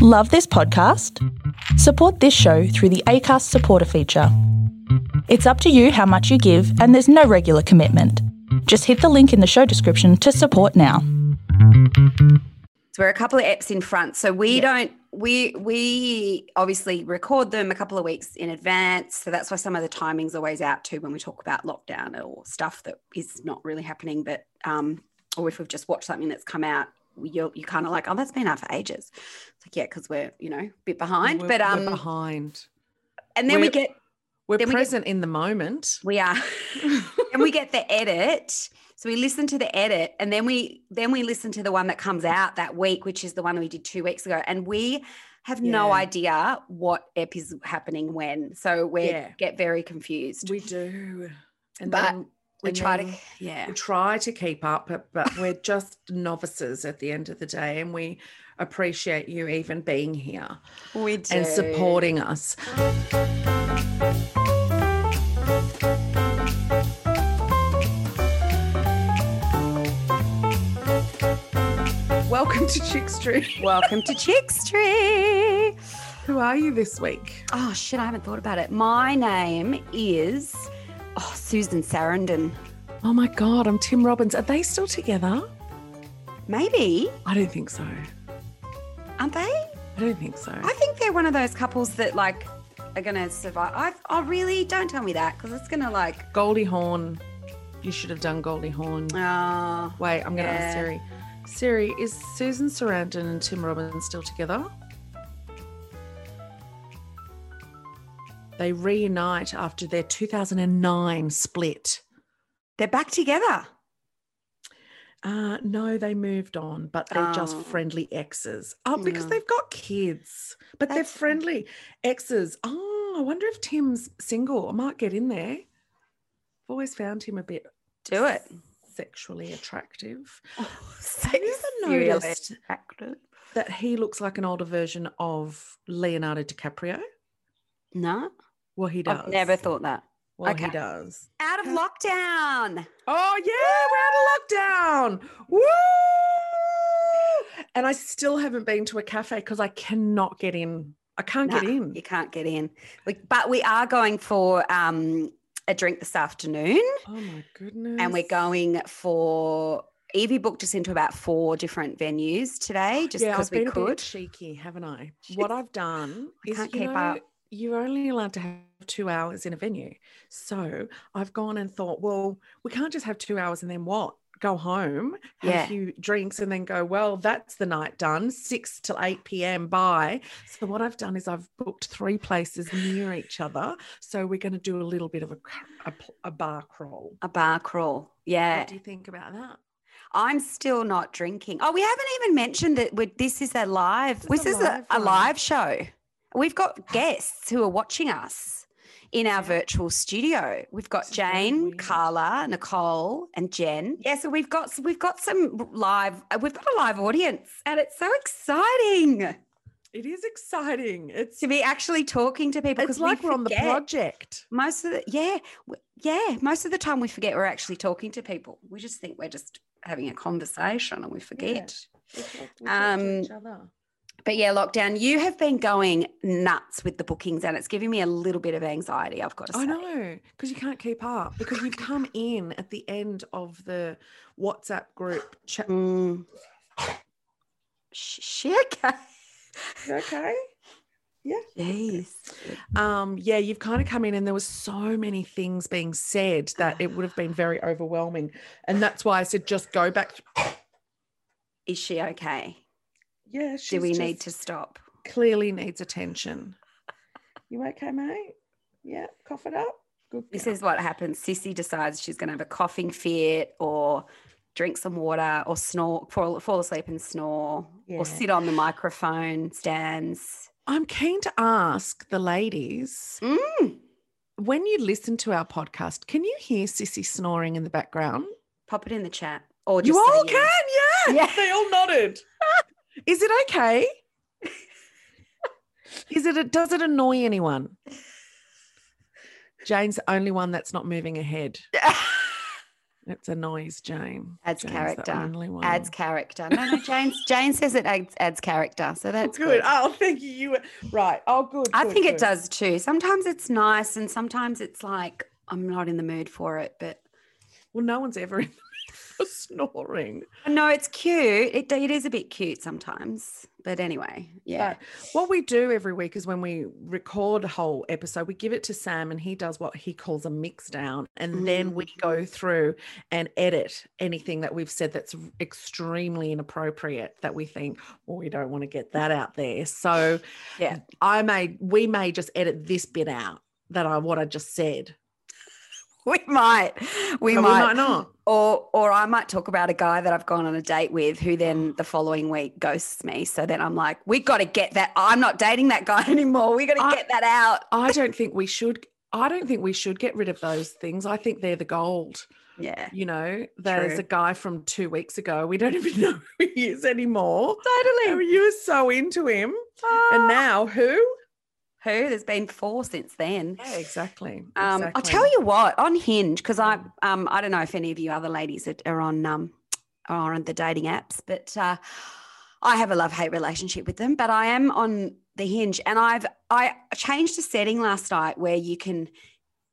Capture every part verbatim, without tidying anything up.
Love this podcast? Support this show through the Acast supporter feature. It's up to you how much you give and there's no regular commitment. Just hit the link in the show description to support now. So we're a couple of eps in front, so we yeah. don't we we obviously record them a couple of weeks in advance, so that's why some of the timing's always out too when we talk about lockdown or stuff that is not really happening, but um or if we've just watched something that's come out, you're, you're kind of like, oh, that's been out for ages. It's like, yeah, because we're, you know, a bit behind. We're, but um we're behind, and then we're, we get we're present we get, in the moment. We are. And we get the edit. So we listen to the edit, and then we then we listen to the one that comes out that week, which is the one we did two weeks ago. And we have yeah. no idea what ep is happening when. So we yeah. get very confused. We do. And but then we try then to yeah. we try to keep up, but, but we're just novices at the end of the day, and we appreciate you even being here. We do. And supporting us. Welcome to Chickstree. Welcome to Chickstree. Who are you this week? Oh, shit, I haven't thought about it. My name is oh, Susan Sarandon. Oh, my God, I'm Tim Robbins. Are they still together? Maybe. I don't think so. Aren't they? I don't think so. I think they're one of those couples that, like, are going to survive. I Oh, really? Don't tell me that, because it's going to, like... Goldie Hawn. You should have done Goldie Hawn. Oh. Wait, I'm going to yeah. ask Siri. Siri, is Susan Sarandon and Tim Robbins still together? They reunite after their two thousand nine split. They're back together? Uh, no, they moved on, but they're oh. just friendly exes. Oh, because yeah. they've got kids, but That's... they're friendly exes. Oh, I wonder if Tim's single. I might get in there. I've always found him a bit... Do it. Sexually attractive. Oh, Have you ever noticed actor? that he looks like an older version of Leonardo DiCaprio? No. Well, he does. I've never thought that. Well, okay. he does. Out of lockdown. Oh, yeah, we're out of lockdown. Woo! And I still haven't been to a cafe because I cannot get in. I can't nah, get in. You can't get in. But we are going for... um a drink this afternoon. Oh my goodness. And we're going for Evie booked us into about four different venues today just because yeah, we could. A bit cheeky, haven't I? What I've done I is can't keep know, up. You're only allowed to have two hours in a venue. So I've gone and thought, well, we can't just have two hours and then what? Go home, have yeah. a few drinks and then go, well, that's the night done, six till eight p.m. bye. So what I've done is I've booked three places near each other. So we're going to do a little bit of a, a, a bar crawl. A bar crawl, yeah. What do you think about that? I'm still not drinking. Oh, we haven't even mentioned that we're, this is a live, this is a, live, a, a live show. We've got guests who are watching us in our yeah. virtual studio. We've got Jane, Carla, Nicole and Jen. Yeah, so we've got we've got some live, we've got a live audience and it's so exciting. It is exciting. It's to be actually talking to people. It's like we we're on the project. Most of the, yeah, yeah, most of the time we forget we're actually talking to people. We just think we're just having a conversation and we forget. Yeah. We talk, we um, to each other. But, yeah, lockdown, you have been going nuts with the bookings and it's giving me a little bit of anxiety, I've got to say. I know, because you can't keep up because you come in at the end of the WhatsApp group chat. Mm. She okay? You okay? Yeah. Jeez. Um, yeah, you've kind of come in and there was so many things being said that it would have been very overwhelming. And that's why I said just go back. Is she okay? Yeah, she's Do we need to stop? Clearly needs attention. You okay, mate? Yeah, cough it up. Good this girl. Is what happens. Sissy decides she's going to have a coughing fit or drink some water or snore, fall, fall asleep and snore yeah. or sit on the microphone stands. I'm keen to ask the ladies, mm. when you listen to our podcast, can you hear Sissy snoring in the background? Pop it in the chat. Or just You all yes. can, yeah. yeah. They all nodded. Is it okay? Is it? A, does it annoy anyone? Jane's the only one that's not moving ahead. It's a noise, Jane. Adds Jane's character. Adds character. No, no, Jane. Jane says it adds, adds character, so that's good. good. Oh, thank you. you. Right. Oh, good. I good, think good. It does too. Sometimes it's nice, and sometimes it's like I'm not in the mood for it. But well, no one's ever in the mood for snoring. No, it's cute. It it is a bit cute sometimes. But anyway, yeah. But what we do every week is when we record a whole episode, we give it to Sam and he does what he calls a mix down. And mm. then we go through and edit anything that we've said that's extremely inappropriate that we think, well, we don't want to get that out there. So yeah, I may, we may just edit this bit out that I, what I just said. We might, we might. we might not. Or, or I might talk about a guy that I've gone on a date with who then the following week ghosts me. So then I'm like, we got to get that. I'm not dating that guy anymore. We got to get that out. I don't think we should. I don't think we should get rid of those things. I think they're the gold. Yeah. You know, there's True. a guy from two weeks ago. We don't even know who he is anymore. Totally. You were so into him. Oh. And now who? Who? There's been four since then. Yeah, exactly. Um, exactly. I'll tell you what, on Hinge, because I um I don't know if any of you other ladies are, are on um are on the dating apps, but uh, I have a love-hate relationship with them. But I am on the Hinge, and I've I changed a setting last night where you can,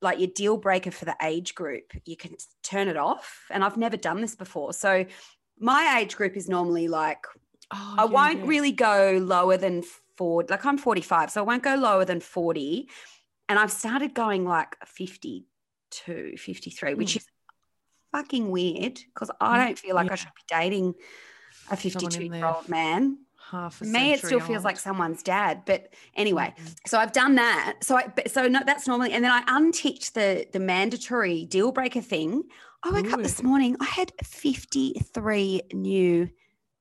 like, your deal breaker for the age group, you can turn it off. And I've never done this before. So my age group is normally like, oh, I yeah, won't yeah. really go lower than forward, like I'm forty-five, so I won't go lower than forty, and I've started going like fifty-two, fifty-three, which mm. is fucking weird because I don't feel like yeah. I should be dating a fifty-two-year-old man. Half a me, it still old. feels like someone's dad. But anyway, mm-hmm. so I've done that. So I, so no, that's normally, and then I unticked the the mandatory deal breaker thing. I woke Ooh. up this morning. I had fifty-three new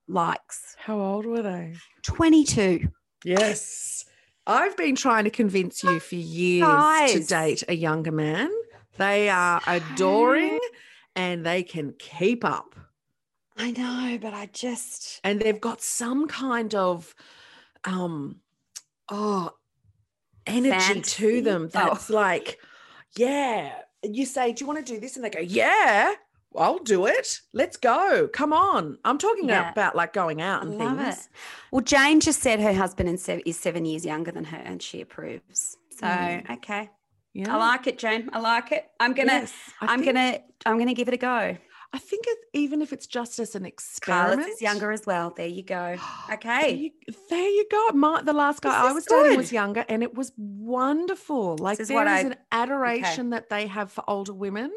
likes. How old were they? twenty-two. Yes. I've been trying to convince you for years nice. to date a younger man. They are adoring and they can keep up. I know, but I just... And they've got some kind of, um, oh, energy Fancy. to them that's oh. like, yeah. You say, do you want to do this? And they go, yeah, I'll do it. Let's go. Come on. I'm talking yeah. about like going out and Love things. It. Well, Jane just said her husband is seven years younger than her and she approves. So, mm. okay. Yeah. I like it, Jane. I like it. I'm going to, yes, I'm going to, I'm going to give it a go. I think it, even if it's just as an experiment. Carlos is younger as well. There you go. Okay. There you, there you go. My, the last guy I was good. dating was younger and it was wonderful. Like there is, is I, an adoration okay. that they have for older women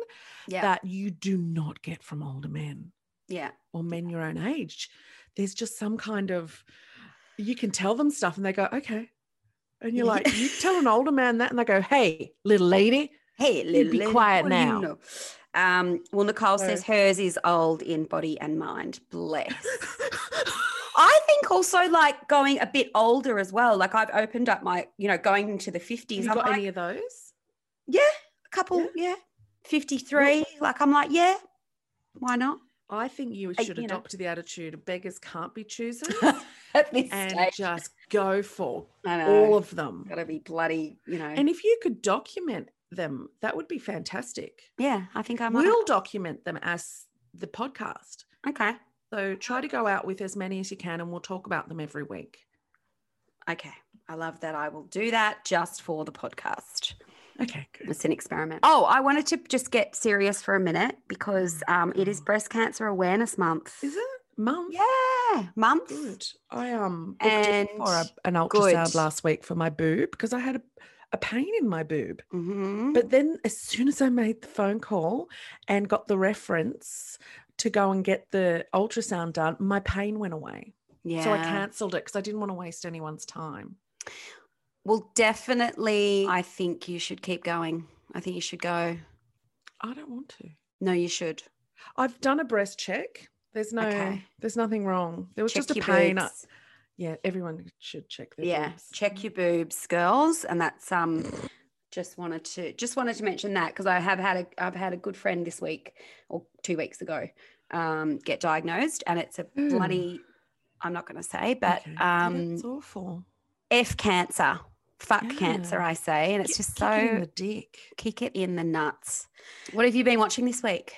yeah. that you do not get from older men. Yeah. Or men your own age. There's just some kind of, you can tell them stuff and they go, okay. And you're like, you tell an older man that and they go, hey, little lady. Hey, little lady. Be quiet what now. You know? Um, well, Nicole says hers is old in body and mind. Bless. I think also like going a bit older as well. Like I've opened up my, you know, going into the fifties. Have you I'm got like, any of those? Yeah, a couple. Yeah, yeah. fifty-three. Yeah. Like I'm like, yeah, why not? I think you should I, you adopt know. the attitude of beggars can't be choosers at this and stage. Just go for I know. all of them. Gotta be bloody, you know. And if you could document them, that would be fantastic. Yeah, I think I might. We'll document them as the podcast. Okay. So try to go out with as many as you can and we'll talk about them every week. Okay. I love that. I will do that just for the podcast. Okay, good. It's an experiment. Oh, I wanted to just get serious for a minute because um, it is Breast Cancer Awareness Month. Is it? Month? Yeah, month. Good. I um, booked and in for a, an ultrasound good. last week for my boob because I had a a pain in my boob. Mm-hmm. But then as soon as I made the phone call and got the reference to go and get the ultrasound done, my pain went away. Yeah. So I cancelled it because I didn't want to waste anyone's time. Well, definitely, I think you should keep going. I think you should go. I don't want to. No, you should. I've done a breast check. There's no, okay. there's nothing wrong. There was check just a pain. Yeah, everyone should check their yeah, boobs. Check your boobs, girls, and that's um. Just wanted to just wanted to mention that because I have had a I've had a good friend this week or two weeks ago, um, get diagnosed, and it's a Ooh. bloody, I'm not going to say, but okay. um, it's awful. F cancer, fuck yeah. cancer, I say, and it's just kick so it in the dick, kick it in the nuts. What have you been watching this week?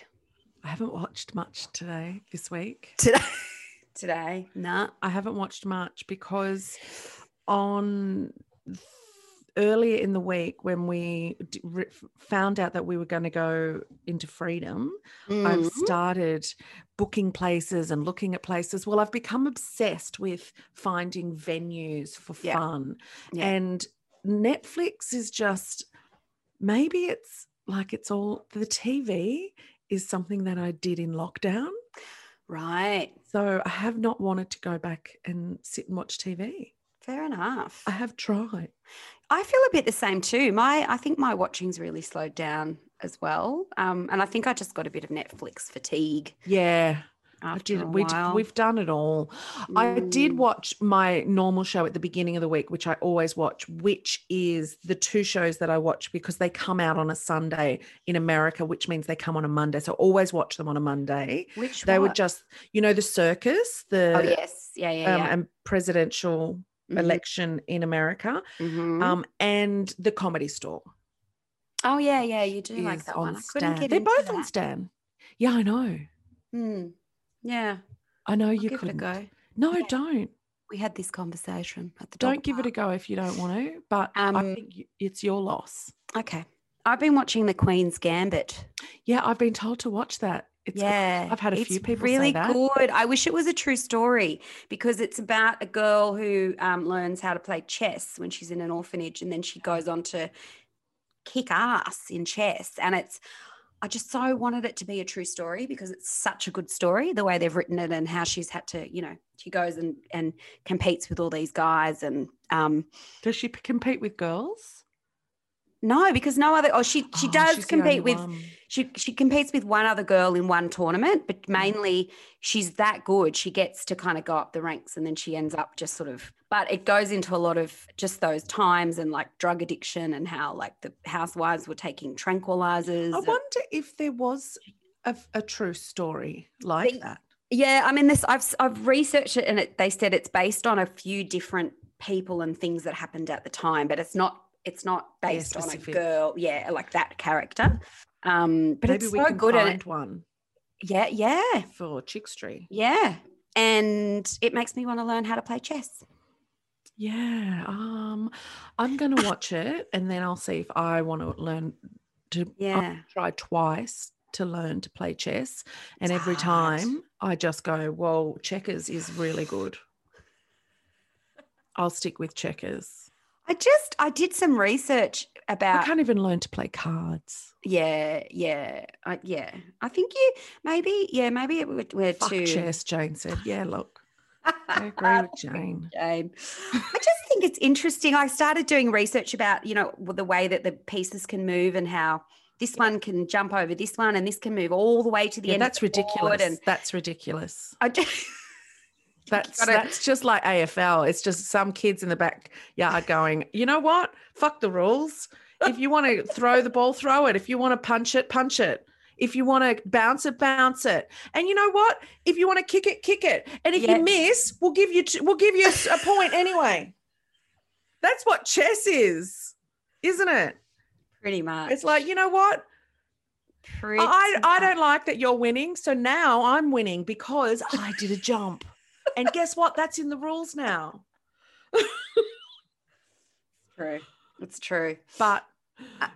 I haven't watched much today, this week. Today? Today? No. Nah. I haven't watched much because on th- earlier in the week when we d- re- found out that we were going to go into freedom, mm-hmm. I've started booking places and looking at places. Well, I've become obsessed with finding venues for yeah. fun. Yeah. And Netflix is just, maybe it's like it's all, the T V is something that I did in lockdown. Right. So I have not wanted to go back and sit and watch T V. Fair enough. I have tried. I feel a bit the same too. My, I think my watching's really slowed down as well. Um, and I think I just got a bit of Netflix fatigue. Yeah. After I did, a we while. Did, we've done it all. Mm. I did watch my normal show at the beginning of the week, which I always watch, which is the two shows that I watch because they come out on a Sunday in America, which means they come on a Monday. So always watch them on a Monday. Which They what? Would just, you know, the circus, the oh, yes. yeah, yeah, um, yeah. and presidential mm-hmm. election in America mm-hmm. um, and the Comedy Store. Oh, yeah, yeah, you do like that one. I couldn't get They're both that. on Stan. Yeah, I know. Hmm. Yeah. I know I'll you could go. No, yeah. don't. We had this conversation at the Don't give park. It a go if you don't want to, but um, I think it's your loss. Okay. I've been watching The Queen's Gambit. Yeah, I've been told to watch that. It's yeah. Good. I've had a it's few people really say that. Really good. I wish it was a true story because it's about a girl who um, learns how to play chess when she's in an orphanage, and then she goes on to kick ass in chess, and it's I just so wanted it to be a true story because it's such a good story, the way they've written it and how she's had to, you know, she goes and, and competes with all these guys. And um, does she p- compete with girls? No, because no other, oh, she, she oh, does compete with, one. she she competes with one other girl in one tournament, but mainly mm. she's that good. She gets to kind of go up the ranks and then she ends up just sort of, but it goes into a lot of just those times and like drug addiction and how like the housewives were taking tranquilizers. I and, wonder if there was a, a true story like they, that. Yeah. I mean, this, I've, I've researched it and it, they said it's based on a few different people and things that happened at the time, but it's not, It's not based yeah, on a girl, yeah, like that character. Um, but Maybe it's we so can good find and it, one. Yeah, yeah. For Chickstree. Yeah. And it makes me want to learn how to play chess. Yeah. Um, I'm going to watch it and then I'll see if I want to learn to yeah. try twice to learn to play chess. And it's every hard. time I just go, well, checkers is really good. I'll stick with checkers. I just, I did some research about. I can't even learn to play cards. Yeah, yeah, I, yeah. I think you maybe, yeah, maybe it would. We're Fuck too. Chess, Jane said. Yeah, look, I agree with Jane. Jane, I just think it's interesting. I started doing research about, you know, the way that the pieces can move and how this one can jump over this one and this can move all the way to the yeah, end. That's of the ridiculous. Board and that's ridiculous. I just. That's that's just like A F L. It's just some kids in the backyard going, you know what? Fuck the rules. If you want to throw the ball, throw it. If you want to punch it, punch it. If you want to bounce it, bounce it. And you know what? If you want to kick it, kick it. And if yes. you miss, we'll give you we'll give you a point anyway. That's what chess is, isn't it? Pretty much. It's like, you know what? Pretty I much. I don't like that you're winning, so now I'm winning because I did a jump. And guess what? That's in the rules now. True. It's true. But,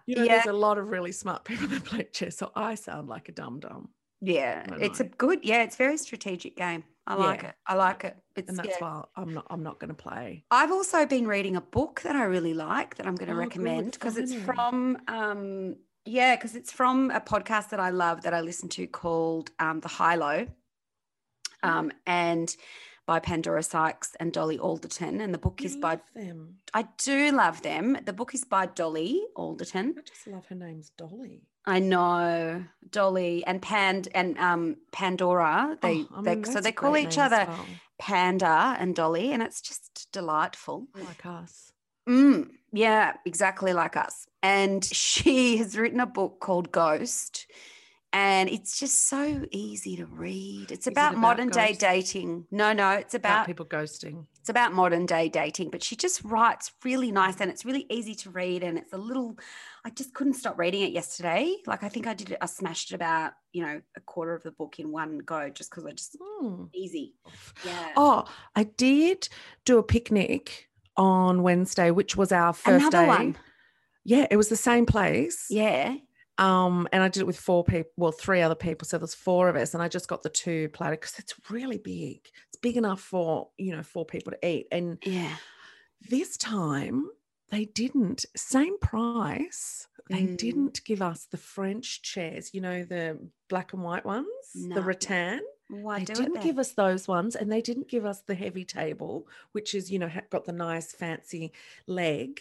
you know, yeah. there's a lot of really smart people that play chess, so I sound like a dum-dum. Yeah. It's I? a good, yeah, it's a very strategic game. I like yeah. it. I like it. It's, and that's yeah. why I'm not I'm not going to play. I've also been reading a book that I really like that I'm going to oh, recommend because it's from, um, yeah, because it's from a podcast that I love that I listen to called um, The High Low. Um, and by Pandora Sykes and Dolly Alderton. And the book I is by them. I do love them. The book is by Dolly Alderton. I just love her name's Dolly. I know. Dolly and Pand and um, Pandora. They, oh, I mean, they so they call each other well. Panda and Dolly, and it's just delightful. Like us. Mm, yeah, exactly like us. And she has written a book called Ghost. And it's just so easy to read. It's about, it about modern ghosts? day dating. No, no, it's about, about people ghosting. It's about modern day dating, but she just writes really nice and it's really easy to read. And it's a little, I just couldn't stop reading it yesterday. Like I think I did, I smashed about, you know, a quarter of the book in one go just because I just, mm. easy. Yeah. Oh, I did do a picnic on Wednesday, which was our first Another day. One. Yeah, it was the same place. Yeah. Um, and I did it with four people, well, three other people. So there's four of us, and I just got the two platter because it's really big. It's big enough for, you know, four people to eat. And yeah, this time they didn't. Same price. They mm. didn't give us the French chairs, you know, the black and white ones, no. the rattan. Why they didn't give us those ones, and they didn't give us the heavy table, which is, you know, got the nice fancy leg.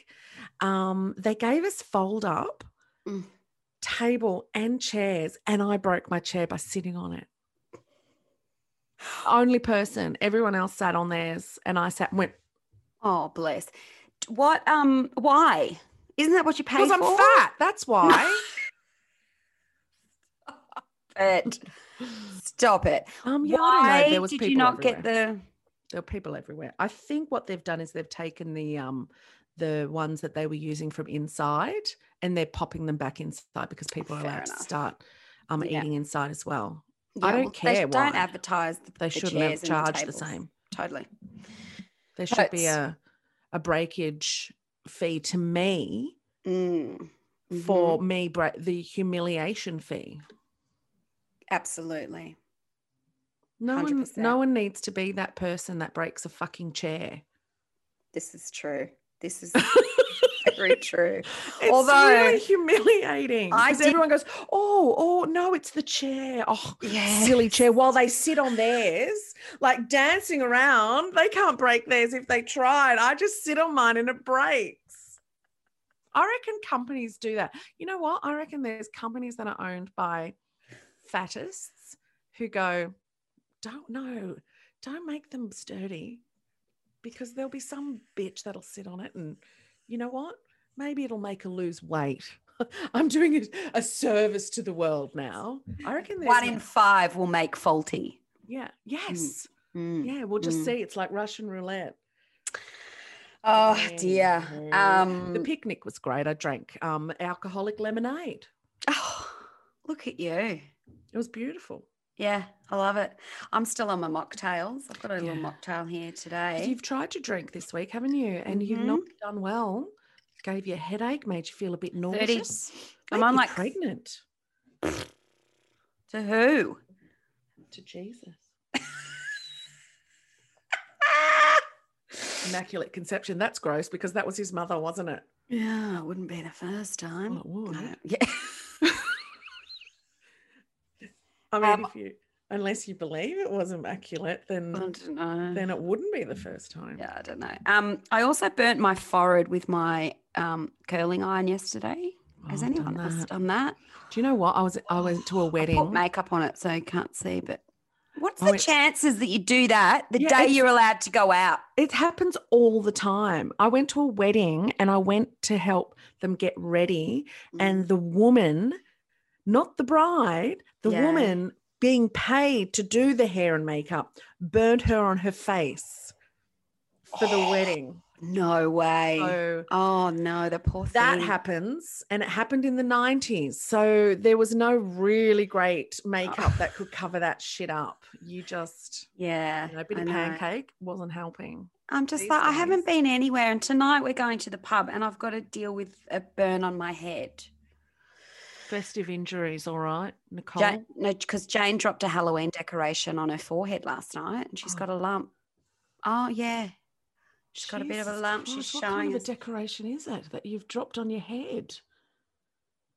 Um, they gave us fold up mm. table and chairs, and I broke my chair by sitting on it. Only person. Everyone else sat on theirs, and I sat and went, oh, bless. What? Um, why? Isn't that what you paid for? Because I'm fat. That's why. But stop it. Um, yeah, Why I don't know. There was did people you not everywhere. Get the? There were people everywhere. I think what they've done is they've taken the um the ones that they were using from inside, and they're popping them back inside because people Fair are allowed enough. To start um yeah. eating inside as well. Yeah, I don't well, care. They don't why. advertise. The, they the shouldn't have charged the, the same. Totally. There should That's... be a a breakage fee to me mm. for mm-hmm. me break the humiliation fee. Absolutely. No one, one, no one needs to be that person that breaks a fucking chair. This is true. This is very true. It's Although, really humiliating. Because everyone goes, oh, oh, no, it's the chair. Oh, yes. Silly chair. While they sit on theirs, like dancing around, they can't break theirs if they tried. I just sit on mine and it breaks. I reckon companies do that. You know what? I reckon there's companies that are owned by fattists who go, don't know, don't make them sturdy, because there'll be some bitch that'll sit on it, and you know what, maybe it'll make her lose weight. I'm doing a, a service to the world now. I reckon there's one in five will make faulty. Yeah. Yes. Mm. Yeah, we'll just mm. see. It's like Russian roulette. Oh dear. Um the picnic was great. I drank um alcoholic lemonade. Oh, look at you. It was beautiful. Yeah, I love it. I'm still on my mocktails. I've got a yeah. little mocktail here today. You've tried to drink this week, haven't you? And mm-hmm. you've not done well. Gave you a headache, made you feel a bit nauseous. I'm on like pregnant. To who? To Jesus. Immaculate Conception. That's gross, because that was his mother, wasn't it? Yeah, it wouldn't be the first time. Well, it would. No. Yeah. I mean, um, if you, unless you believe it was immaculate, then I don't know. Then it wouldn't be the first time. Yeah, I don't know. Um, I also burnt my forehead with my um, curling iron yesterday. Oh, Has anyone done else done that? Do you know what? I was I went to a wedding. I put makeup on it, so you can't see. But what's oh, the chances that you do that the yeah, day you're allowed to go out? It happens all the time. I went to a wedding and I went to help them get ready, mm. and the woman. Not the bride, the yeah. woman being paid to do the hair and makeup, burned her on her face for oh, the wedding. No way. So oh, no, the poor thing. That happens, and it happened in the nineties. So there was no really great makeup oh. that could cover that shit up. You just, yeah, you know, a bit I of know. pancake wasn't helping. I'm just These like, days. I haven't been anywhere, and tonight we're going to the pub, and I've got to deal with a burn on my head. Festive injuries, all right, Nicole? Jane, no, because Jane dropped a Halloween decoration on her forehead last night, and she's oh. got a lump. Oh, yeah. She's Jesus got a bit of a lump. Christ, she's showing What kind us. Of a decoration is it that you've dropped on your head?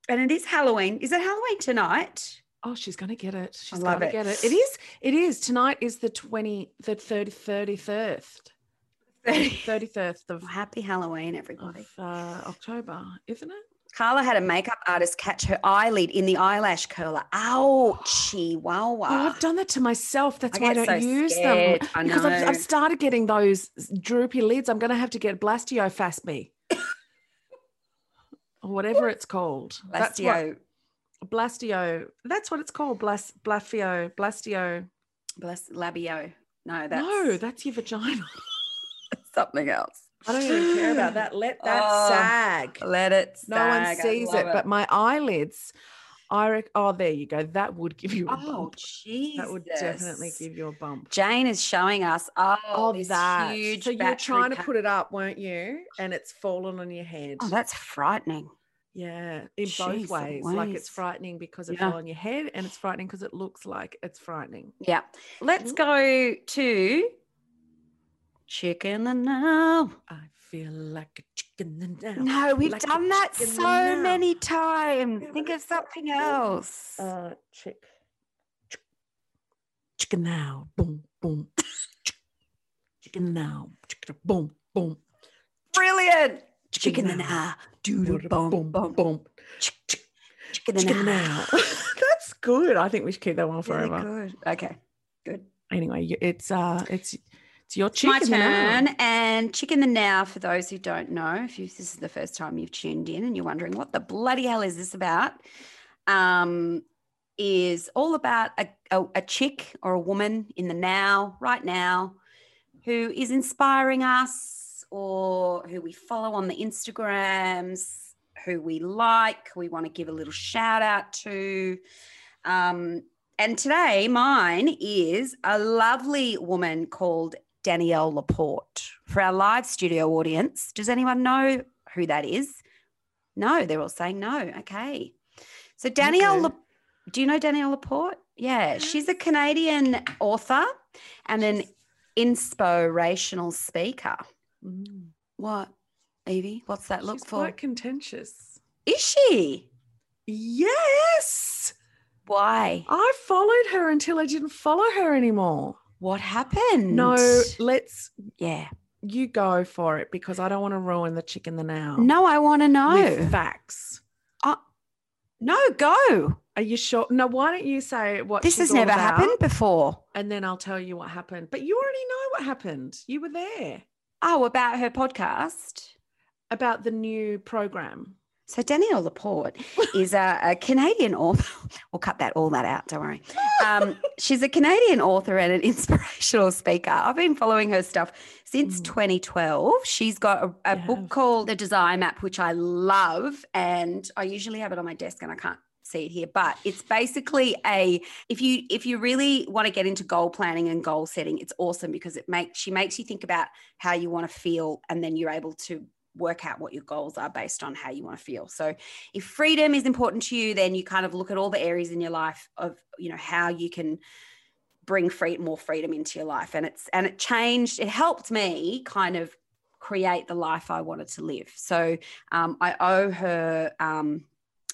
And it is Halloween. Is it Halloween tonight? Oh, she's going to get it. She's going to get it. It is. It is. Tonight is the twentieth, the thirty-first. thirty-first of well, Happy Halloween, everybody. Of, uh, October, isn't it? Carla had a makeup artist catch her eyelid in the eyelash curler. Ouch, chihuahua. Oh, I've done that to myself. That's I why I don't so use scared. Them. I know. Because I've, I've started getting those droopy lids. I'm going to have to get blastiophasmy or whatever it's called. Blastio. That's what, blastio. That's what it's called. Blast, blafio, blastio. Blast, labio. No, that's. No, that's your vagina. something else. I don't even care about that. Let that oh, sag. Let it sag. No one sees it, it, but my eyelids, I rec- oh, there you go. That would give you a oh, bump. Jesus. That would definitely give you a bump. Jane is showing us, oh, oh this that. huge So you were trying pack. to put it up, weren't you? And it's fallen on your head. Oh, that's frightening. Yeah, in Jeez, both ways. ways. Like it's frightening because it yeah. fell on your head, and it's frightening because it looks like it's frightening. Yeah. Let's go to... Chicken and now. I feel like a chicken and now. No, we've like done that so many times. Think of something else. Uh, chick. Chick. Chicken now. Boom, boom. Chicken now. Chicken boom, boom. Brilliant. Chicken and now. Doodle boom, boom, boom. Chicken and now. That's good. I think we should keep that one forever. Really good. Okay. Good. Anyway, it's uh, it's. It's your chicken. It's my turn. Now. And chicken the now, for those who don't know, if you, this is the first time you've tuned in and you're wondering what the bloody hell is this about, um, is all about a, a, a chick or a woman in the now, right now, who is inspiring us or who we follow on the Instagrams, who we like, we want to give a little shout out to. Um, and today mine is a lovely woman called Danielle Laporte. For our live studio audience, does anyone know who that is? No, they're all saying no. Okay. So Danielle, La- do you know Danielle Laporte? Yeah, yes. She's a Canadian author and an inspirational speaker. Mm. What, Evie? What's that look She's for? She's quite contentious. Is she? Yes. Why? I followed her until I didn't follow her anymore. What happened? No, let's. Yeah. You go for it because I don't want to ruin the chicken the now. No, I want to know. With facts. Uh, no, go. Are you sure? No, why don't you say what This has never about, happened before. And then I'll tell you what happened. But you already know what happened. You were there. Oh, about her podcast? About the new program. So Danielle Laporte is a, a Canadian author. We'll cut that all that out, don't worry. Um, she's a Canadian author and an inspirational speaker. I've been following her stuff since mm. twenty twelve. She's got a, a yeah. book called The Desire Map, which I love, and I usually have it on my desk and I can't see it here, but it's basically a if you if you really want to get into goal planning and goal setting, it's awesome because it makes she makes you think about how you want to feel, and then you're able to work out what your goals are based on how you want to feel. So if freedom is important to you, then you kind of look at all the areas in your life of, you know, how you can bring free, more freedom into your life. And it's, and it changed, it helped me kind of create the life I wanted to live. So um, I owe her um,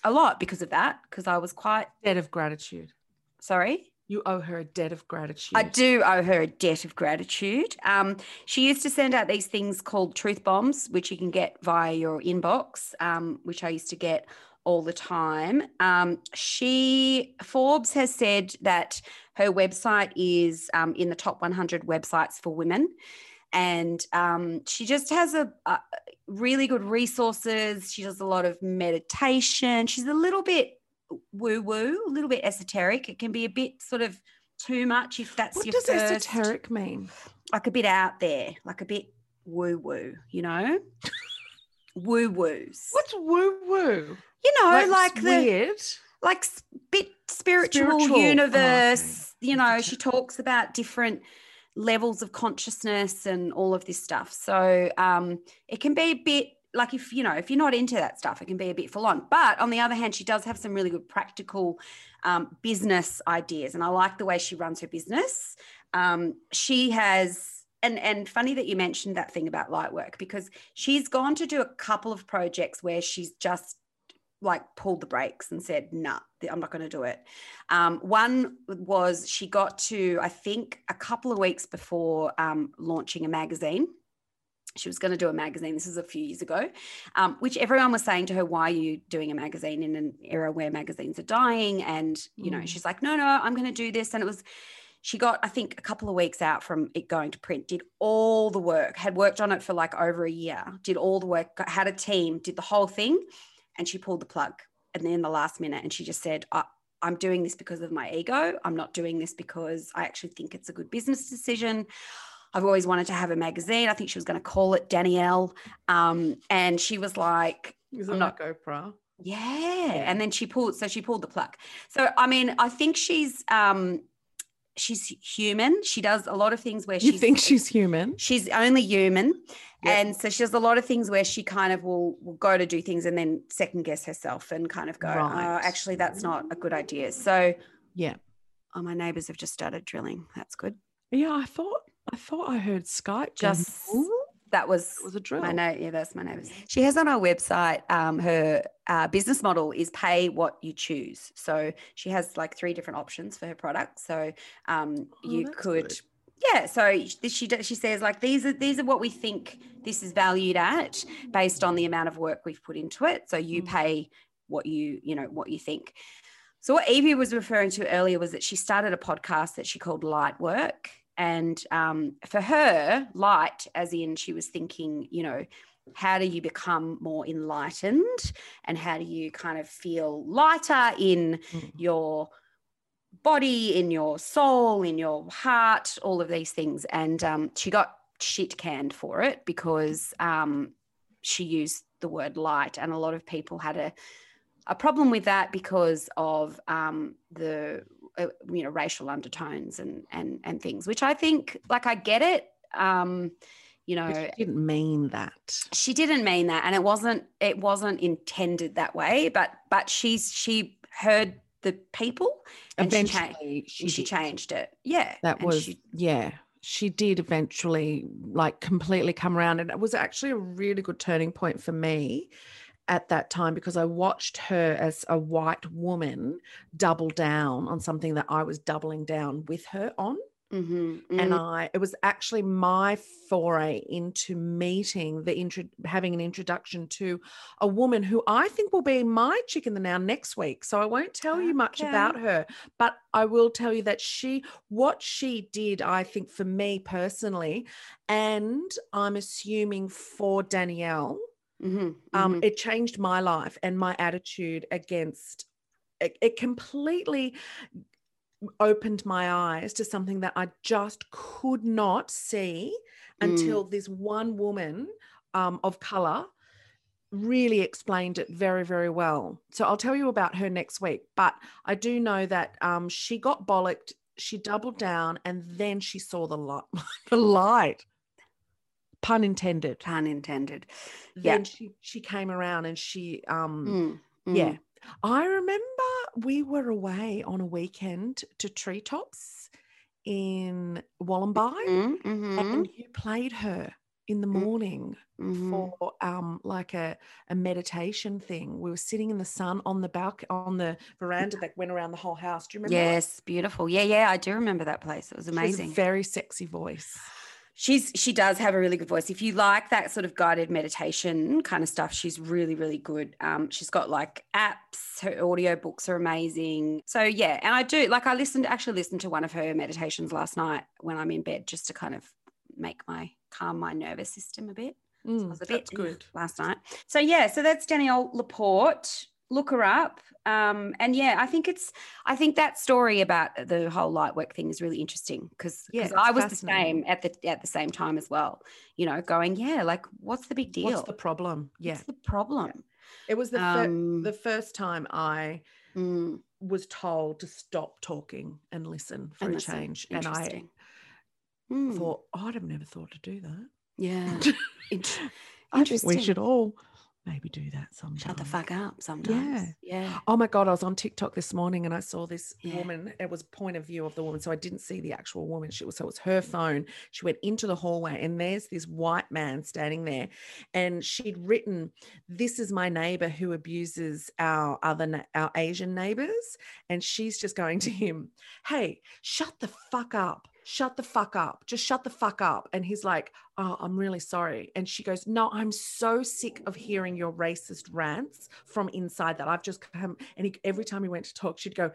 a lot because of that, because I was quite. Debt of gratitude. Sorry? You owe her a debt of gratitude. I do owe her a debt of gratitude. Um, she used to send out these things called truth bombs, which you can get via your inbox, um, which I used to get all the time. Um, she Forbes has said that her website is um, in the top one hundred websites for women, and um, she just has a, a really good resources. She does a lot of meditation. She's a little bit woo-woo, a little bit esoteric. It can be a bit sort of too much if that's what your first. What does esoteric mean? Like a bit out there, like a bit woo-woo, you know? Woo-woos. What's woo-woo? You know, like, like the weird. Like bit spiritual, spiritual. universe. Oh, okay. You know, she talks about different levels of consciousness and all of this stuff. So um, it can be a bit like if, you know, if you're not into that stuff, it can be a bit full on. But on the other hand, she does have some really good practical um, business ideas. And I like the way she runs her business. Um, she has, and, and funny that you mentioned that thing about light work, because she's gone to do a couple of projects where she's just like pulled the brakes and said, nah, I'm not going to do it. Um, one was she got to, I think, a couple of weeks before um, launching a magazine. She was going to do a magazine. This is a few years ago, um, which everyone was saying to her, why are you doing a magazine in an era where magazines are dying? And, you know, mm. she's like, no, no, I'm going to do this. And it was, she got, I think, a couple of weeks out from it going to print, did all the work, had worked on it for like over a year, did all the work, got, had a team, did the whole thing. And she pulled the plug. And then the last minute, and she just said, I, I'm doing this because of my ego. I'm not doing this because I actually think it's a good business decision. I've always wanted to have a magazine. I think she was going to call it Danielle. Um, and she was like, I'm not Oprah. Yeah. And then she pulled, so she pulled the plug. So, I mean, I think she's, um, she's human. She does a lot of things where she thinks she's human. She's only human. Yep. And so she does a lot of things where she kind of will, will go to do things and then second guess herself and kind of go, right. oh, actually, that's not a good idea. So yeah. Oh, my neighbours have just started drilling. That's good. Yeah, I thought I thought I heard Skype. Just that was that was a drill. I know. Yeah, that's my neighbours. She has on her website. Um, her uh, business model is pay what you choose. So she has like three different options for her product. So um, oh, you could, good. yeah. So she she says like these are these are what we think this is valued at based on the amount of work we've put into it. So you mm. pay what you you know what you think. So what Evie was referring to earlier was that she started a podcast that she called Light Work. And um, for her, light, as in she was thinking, you know, how do you become more enlightened and how do you kind of feel lighter in mm-hmm. your body, in your soul, in your heart, all of these things. And um, she got shit canned for it because um, she used the word light and a lot of people had a, a problem with that because of um, the, uh, you know, racial undertones and, and, and things, which I think, like, I get it. Um, you know, but she didn't mean that. She didn't mean that. And it wasn't, it wasn't intended that way, but, but she's, she heard the people and eventually she, cha- she, she changed it. Yeah. That and was, she, yeah. She did eventually like completely come around, and it was actually a really good turning point for me at that time, because I watched her as a white woman double down on something that I was doubling down with her on. Mm-hmm, mm-hmm. And I, it was actually my foray into meeting the intro, having an introduction to a woman who I think will be my chick in the now next week. So I won't tell okay. you much about her, but I will tell you that she, what she did, I think for me personally, and I'm assuming for Danielle, Mm-hmm, um, mm-hmm. it changed my life and my attitude against it, it completely opened my eyes to something that I just could not see mm. until this one woman um, of colour really explained it very, very well. So I'll tell you about her next week, but I do know that um, she got bollocked, she doubled down, and then she saw the light. the light. Pun intended. Pun intended. Yeah. Then she, she came around and she, um, mm, mm. yeah. I remember we were away on a weekend to Treetops in Wallamby mm, mm-hmm. and you played her in the morning mm-hmm. for um, like a, a meditation thing. We were sitting in the sun on the balcony, on the veranda that went around the whole house. Do you remember Yes, that? Beautiful. Yeah, yeah, I do remember that place. It was amazing. She has a very sexy voice. She's she does have a really good voice. If you like that sort of guided meditation kind of stuff, she's really, really good. Um, she's got like apps, her audiobooks are amazing. So yeah, and I do like I listened actually listened to one of her meditations last night when I'm in bed just to kind of make my calm my nervous system a bit. Mm, so I was a bit good last night. So yeah, so that's Danielle Laporte. Look her up. Um, and yeah, I think it's, I think that story about the whole light work thing is really interesting because yeah, I was the same at the, at the same time as well, you know, going, yeah, like what's the big deal? What's the problem? Yeah. What's the problem? Yeah. It was the, um, fir- the first time I mm, was told to stop talking and listen for and a change. And I mm. thought, oh, I'd have never thought to do that. Yeah. Interesting. We should all. Maybe do that sometime. Shut the fuck up sometimes. Yeah. Yeah. Oh my God, I was on TikTok this morning and I saw this yeah. woman. It was point of view of the woman. So I didn't see the actual woman. She was, so it was her phone. She went into the hallway and there's this white man standing there. And she'd written, "This is my neighbor who abuses our other, our Asian neighbors." And she's just going to him, "Hey, shut the fuck up. Shut the fuck up. Just shut the fuck up." And he's like, "Oh, I'm really sorry." And she goes, "No, I'm so sick of hearing your racist rants from inside that I've just come." And he, every time he went to talk, she'd go,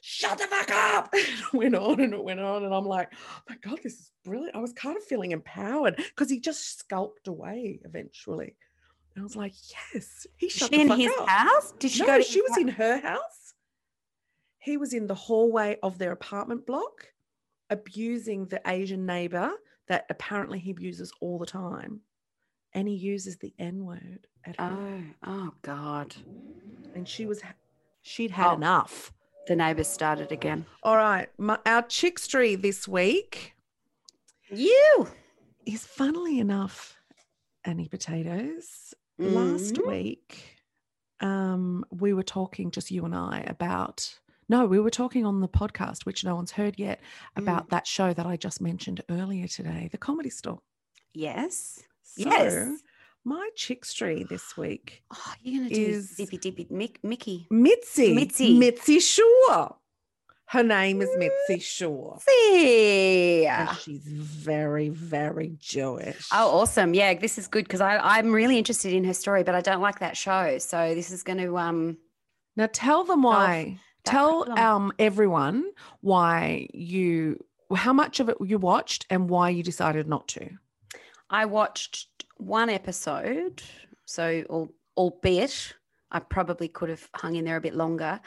"Shut the fuck up." And it went on and it went on. And I'm like, oh my God, this is brilliant. I was kind of feeling empowered because he just skulked away eventually. And I was like, yes, he shut the fuck up. She in his house? Did she go to his house? No, she was in her house. He was in the hallway of their apartment block, abusing the Asian neighbor that apparently he uses all the time, and he uses the N-word at oh, her. Oh, God. And she was, she'd had oh, enough. The neighbours started again. All right. My, our chickstery this week. You. Is funnily enough, Annie Potatoes. Mm. Last week, um, we were talking, just you and I, about, no, we were talking on the podcast, which no one's heard yet, about mm. that show that I just mentioned earlier today, The Comedy Store. Yes. So, yes. My chickstery this week. Oh, you're going to do zippy dippy Mick, Mickey. Mitzi. Mitzi. Mitzi Shore. Her name is Mitzi Shore. Mitzi. And she's very, very Jewish. Oh, awesome. Yeah, this is good because I'm really interested in her story, but I don't like that show. So this is going to. um. Now tell them why. Tell problem. um everyone why you, how much of it you watched and why you decided not to. I watched one episode, so albeit I probably could have hung in there a bit longer,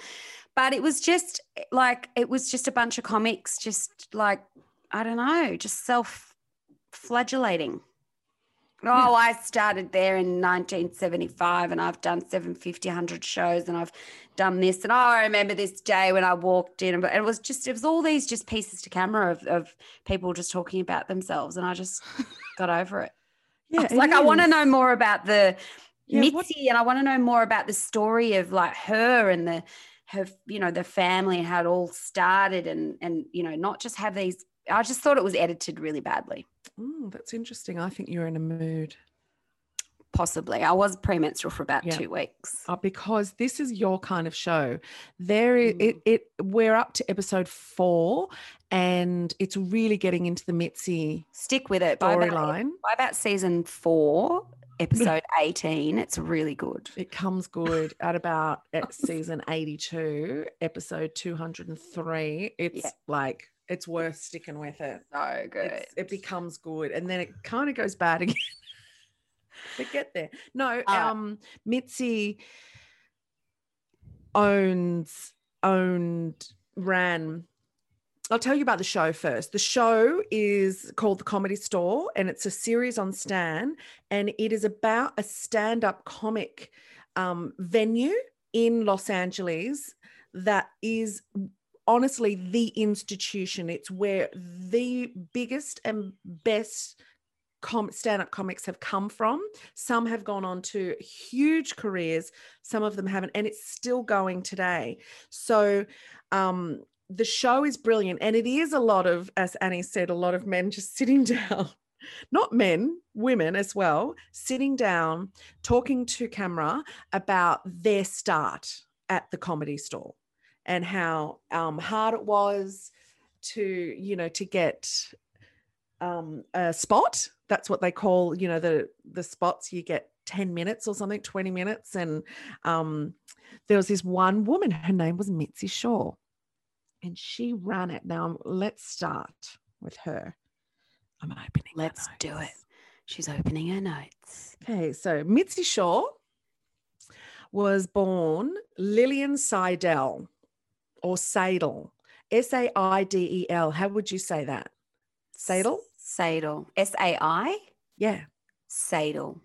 but it was just like it was just a bunch of comics, just like I don't know, just self-flagellating. Yeah. Oh, I started there in nineteen seventy-five and I've done seven fifty, one hundred shows and I've done this and oh, I remember this day when I walked in. And it was just, it was all these just pieces to camera of, of people just talking about themselves and I just got over it. Yeah, it's like is. I want to know more about the yeah, Mitzi what? and I want to know more about the story of like her and the, her, you know, the family and how it all started and, and, you know, not just have these, I just thought it was edited really badly. Mm, that's interesting. I think you're in a mood. Possibly. I was premenstrual for about yeah. two weeks. Uh, because this is your kind of show. There is, mm. it, it, we're up to episode four and it's really getting into the Mitzi Stick with it. By about, by about season four, episode eighteen, it's really good. It comes good at about at season eighty-two, episode two hundred three. It's yeah. like... It's worth sticking with it. So good. It's, it becomes good. And then it kind of goes bad again. But get there. No, uh, um, Mitzi owns, owned, ran. I'll tell you about the show first. The show is called The Comedy Store and it's a series on Stan. And it is about a stand-up comic um, venue in Los Angeles that is honestly the institution. It's where the biggest and best com- stand-up comics have come from. Some have gone on to huge careers, some of them haven't, and it's still going today. So um, the show is brilliant and it is a lot of, as Annie said, a lot of men just sitting down, not men, women as well, sitting down, talking to camera about their start at the Comedy Store. And how um, hard it was to, you know, to get um, a spot. That's what they call, you know, the the spots. You get ten minutes or something, twenty minutes. And um, there was this one woman. Her name was Mitzi Shore, and she ran it. Now let's start with her. I'm opening. Let's do it. She's opening her notes. Okay, so Mitzi Shore was born Lillian Seidel. Or Seidel, S A I D E L. How would you say that? Seidel? Seidel. S A I? Yeah. Seidel.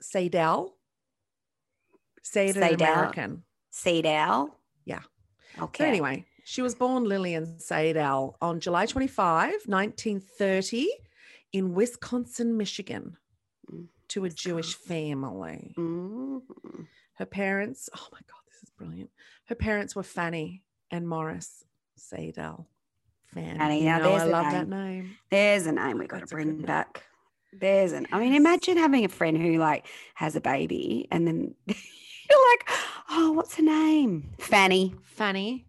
Seidel? Seidel American. Seidel? Yeah. Okay. So anyway, she was born Lillian Seidel on July twenty-fifth, nineteen thirty in Wisconsin, Michigan to a Jewish family. Mm-hmm. Her parents, oh my God, this is brilliant. Her parents were Fanny and Morris Seidel. Fanny. Fanny. Now, you know, there's I a love name. that name. There's a name we've got That's to bring back. Name. There's an. I mean, imagine having a friend who like has a baby, and then you're like, "Oh, what's her name? Fanny. Fanny.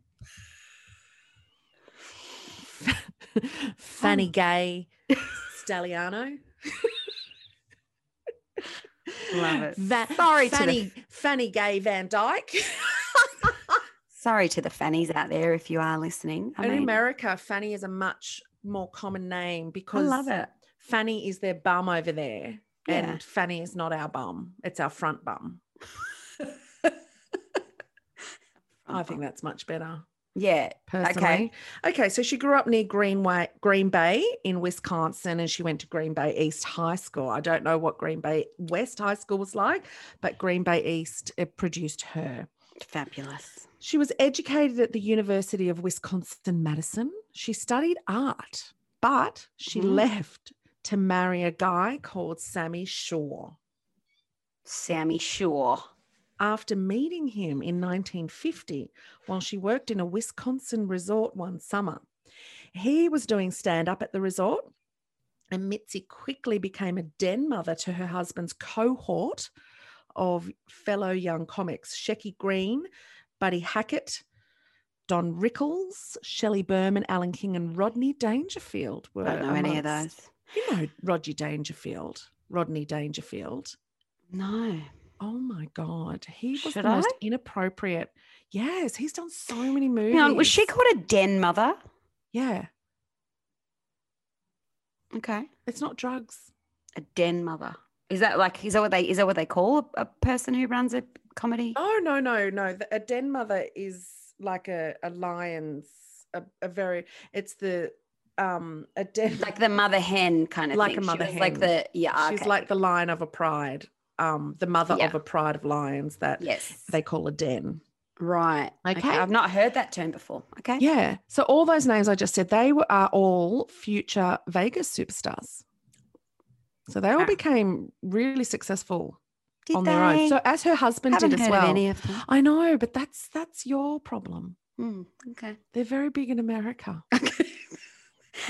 Fanny Gay Stalliano." Love it. Va- Sorry, Fanny. The- Fanny Gay Van Dyke. Sorry to the Fannies out there if you are listening. I in mean, America, Fanny is a much more common name because I love it. Fanny is their bum over there yeah. and Fanny is not our bum. It's our front bum. I think that's much better. Yeah. Personally. Okay. Okay. So she grew up near Greenway, Green Bay in Wisconsin, and she went to Green Bay East High School. I don't know what Green Bay West High School was like, but Green Bay East, it produced her. Fabulous. She was educated at the University of Wisconsin-Madison. She studied art, but she mm. left to marry a guy called Sammy Shore. Sammy Shore. After meeting him in nineteen fifty while she worked in a Wisconsin resort one summer. He was doing stand-up at the resort, and Mitzi quickly became a den mother to her husband's cohort of fellow young comics, Shecky Green, Buddy Hackett, Don Rickles, Shelley Berman, Alan King, and Rodney Dangerfield. Were I don't know amongst. Any of those. You know Rodney Dangerfield, Rodney Dangerfield. No. Oh, my God. He was Should the I? most inappropriate. Yes, he's done so many movies. Now, was she called a den mother? Yeah. Okay. It's not drugs. A den mother. Is that like, is that what they, is that what they call a, a person who runs a comedy? Oh, no, no, no. A den mother is like a, a lion's, a, a very, it's the, um, a den. Like the mother hen kind of like thing. Like a mother hen. Like the, yeah. She's okay. like the lion of a pride. Um, the mother yeah. of a pride of lions that yes. they call a den. Right. Okay. okay. I've not heard that term before. Okay. Yeah. So all those names I just said, they were, are all future Vegas superstars. So they all became really successful did on their own. So as her husband did as well. Any of them. I know, but that's that's your problem. Mm, okay. They're very big in America. Okay.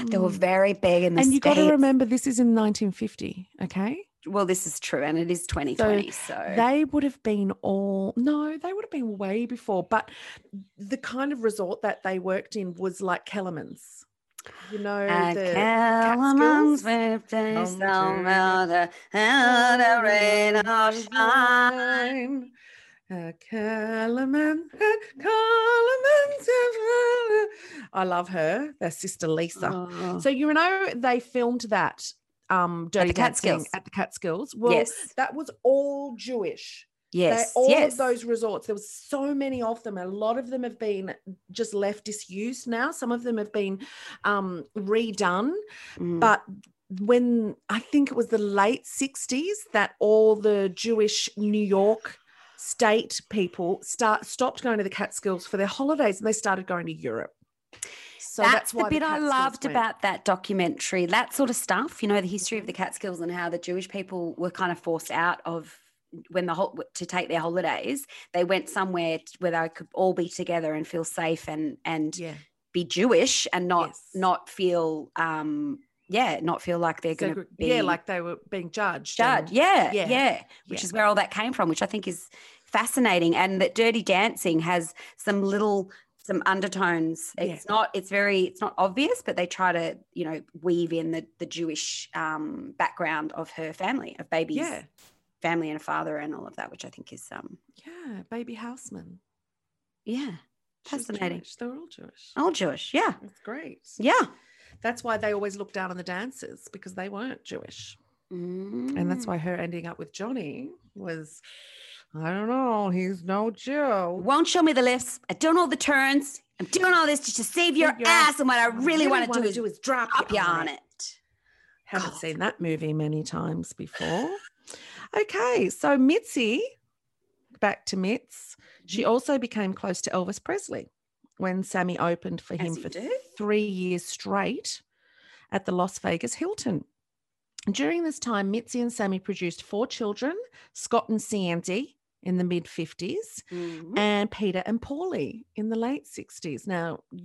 They were very big in the States. And you got to remember this is in nineteen fifty, okay? Well, this is true, and it is twenty twenty. So, so they would have been all no, they would have been way before. But the kind of resort that they worked in was like Kellerman's, you know, at the Kellerman's with the sun melted and the rain all shine. Kellerman, Kellerman's. I love her. Their sister Lisa. Oh. So you know, they filmed that. Um, Dirty Dancing at the Catskills. Well, yes. that was all Jewish. Yes, They're all yes. of those resorts. There was so many of them. A lot of them have been just left disused now. Some of them have been um, redone. Mm. But when I think it was the late sixties that all the Jewish New York state people start stopped going to the Catskills for their holidays, and they started going to Europe. So that's, that's the bit the I loved about that documentary, that sort of stuff, you know, the history of the Catskills and how the Jewish people were kind of forced out of when the whole to take their holidays. They went somewhere where they could all be together and feel safe and and yeah. be Jewish and not yes. not feel um yeah not feel like they're so, going to be yeah like they were being judged judged and, yeah, yeah yeah which yeah. is where all that came from, which I think is fascinating. And that Dirty Dancing has some little. Some undertones. It's yeah. not. It's very. It's not obvious, but they try to, you know, weave in the the Jewish um, background of her family, of baby's yeah. family, and a father, and all of that, which I think is um. Yeah, Baby Houseman. Yeah, fascinating. They're all Jewish. All Jewish. Yeah, that's great. Yeah, that's why they always look down on the dancers, because they weren't Jewish, mm. and that's why her ending up with Johnny was. I don't know. He's no Jew. Won't show me the lifts. I don't know the turns. I'm doing all this just to save your yeah. ass. And what I really, really want to do, do is drop you on it. it. Haven't God. seen that movie many times before. Okay. So Mitzi, back to Mitz. She also became close to Elvis Presley when Sammy opened for him for do. three years straight at the Las Vegas Hilton. During this time, Mitzi and Sammy produced four children, Scott and Sandy, in the mid-fifties, mm-hmm. and Peter and Pauly in the late sixties. Now, do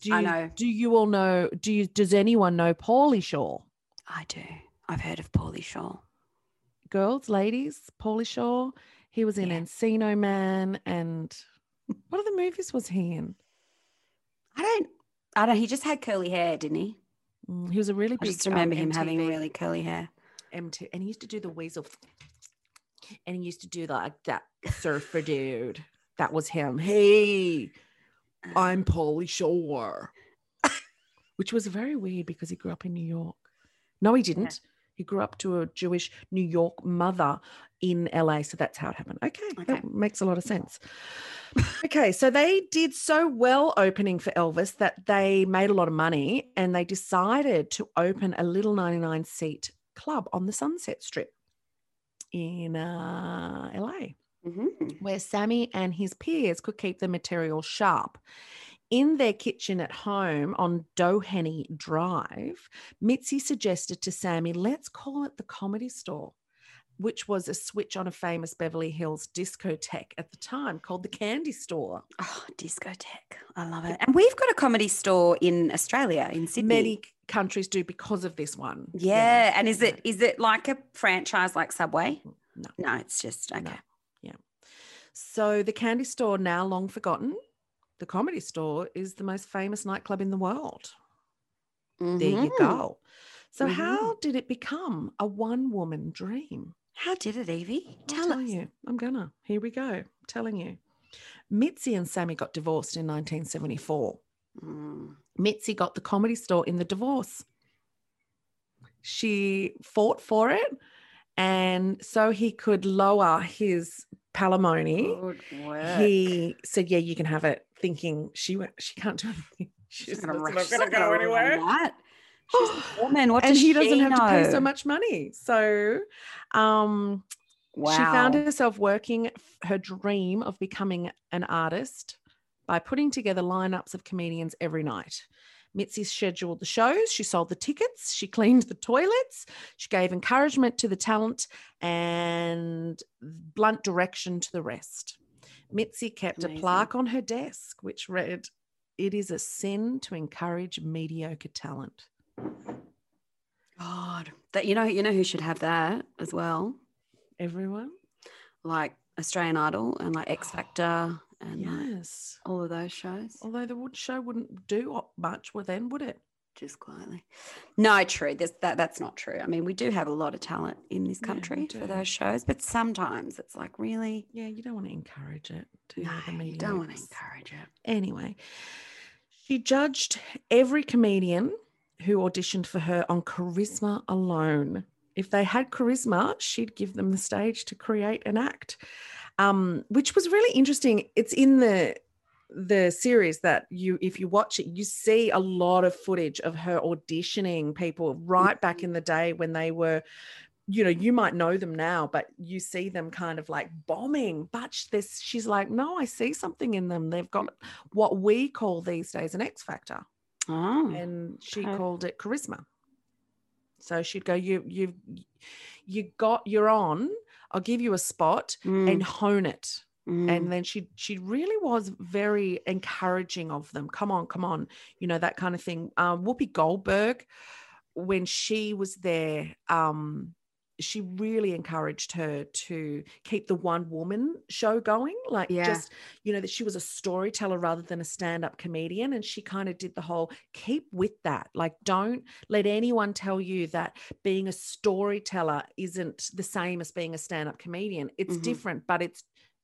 you, I know. do you all know, do you, does anyone know Pauly Shore? I do. I've heard of Pauly Shore. Girls, ladies, Pauly Shore. He was in yeah. Encino Man, and what other movies was he in? I don't, I don't, he just had curly hair, didn't he? Mm, he was a really big. I just remember um, him M T V. Having really curly hair. M T V, and he used to do the weasel. And he used to do like that surfer dude. That was him. Hey, I'm Pauly Shore. Which was very weird because he grew up in New York. No, he didn't. Yeah. He grew up to a Jewish New York mother in L A, so that's how it happened. Okay, okay. That makes a lot of sense. Okay, so they did so well opening for Elvis that they made a lot of money, and they decided to open a little ninety-nine seat club on the Sunset Strip in uh, L A, mm-hmm. where Sammy and his peers could keep the material sharp. In their kitchen at home on Doheny Drive, Mitzi suggested to Sammy, let's call it the Comedy Store, which was a switch on a famous Beverly Hills discotheque at the time called the Candy Store. Oh, discotheque. I love it. And we've got a Comedy Store in Australia, in Sydney. Many countries do because of this one. Yeah. yeah. And is it is it like a franchise like Subway? No. No, it's just, okay. No. Yeah. So the Candy Store, now long forgotten. The Comedy Store is the most famous nightclub in the world. Mm-hmm. There you go. So mm-hmm. how did it become a one-woman dream? How did it, Evie? Tell, tell us. You. I'm going to. Here we go. I'm telling you. Mitzi and Sammy got divorced in nineteen seventy-four. Mm. Mitzi got the Comedy Store in the divorce. She fought for it, and so he could lower his palimony. Good work. He said, yeah, you can have it. Thinking she she can't do anything. She's, She's not going to go anywhere. She's a woman. What does and he she doesn't know? Have to pay so much money. So um, wow. she found herself working her dream of becoming an artist by putting together lineups of comedians every night. Mitzi scheduled the shows. She sold the tickets. She cleaned the toilets. She gave encouragement to the talent and blunt direction to the rest. Mitzi kept Amazing. a plaque on her desk which read, "It is a sin to encourage mediocre talent." God, that you know, you know who should have that as well. Everyone, like Australian Idol and like X Factor and yes, like all of those shows. Although the Wood Show wouldn't do much with them, would it? Just quietly. No, true. There's, that that's not true. I mean, we do have a lot of talent in this country yeah, for those shows, but sometimes it's like really. Yeah, you don't want to encourage it. To no, the you don't want to encourage it. Anyway, she judged every comedian who auditioned for her on charisma alone. If they had charisma, she'd give them the stage to create an act, um, which was really interesting. It's in the. the series that you, if you watch it, you see a lot of footage of her auditioning people right back in the day when they were, you know, you might know them now, but you see them kind of like bombing. But this, she's like, no, I see something in them. They've got what we call these days an X factor. Oh, and she okay. called it charisma. So she'd go, you, you, you got, you're on, I'll give you a spot mm. and hone it. Mm. And then she she really was very encouraging of them. Come on, come on, you know, that kind of thing. Um, Whoopi Goldberg, when she was there, um, she really encouraged her to keep the one woman show going. Like yeah. just, you know, that she was a storyteller rather than a stand-up comedian. And she kind of did the whole keep with that. Like, don't let anyone tell you that being a storyteller isn't the same as being a stand-up comedian. It's mm-hmm. different, but it's,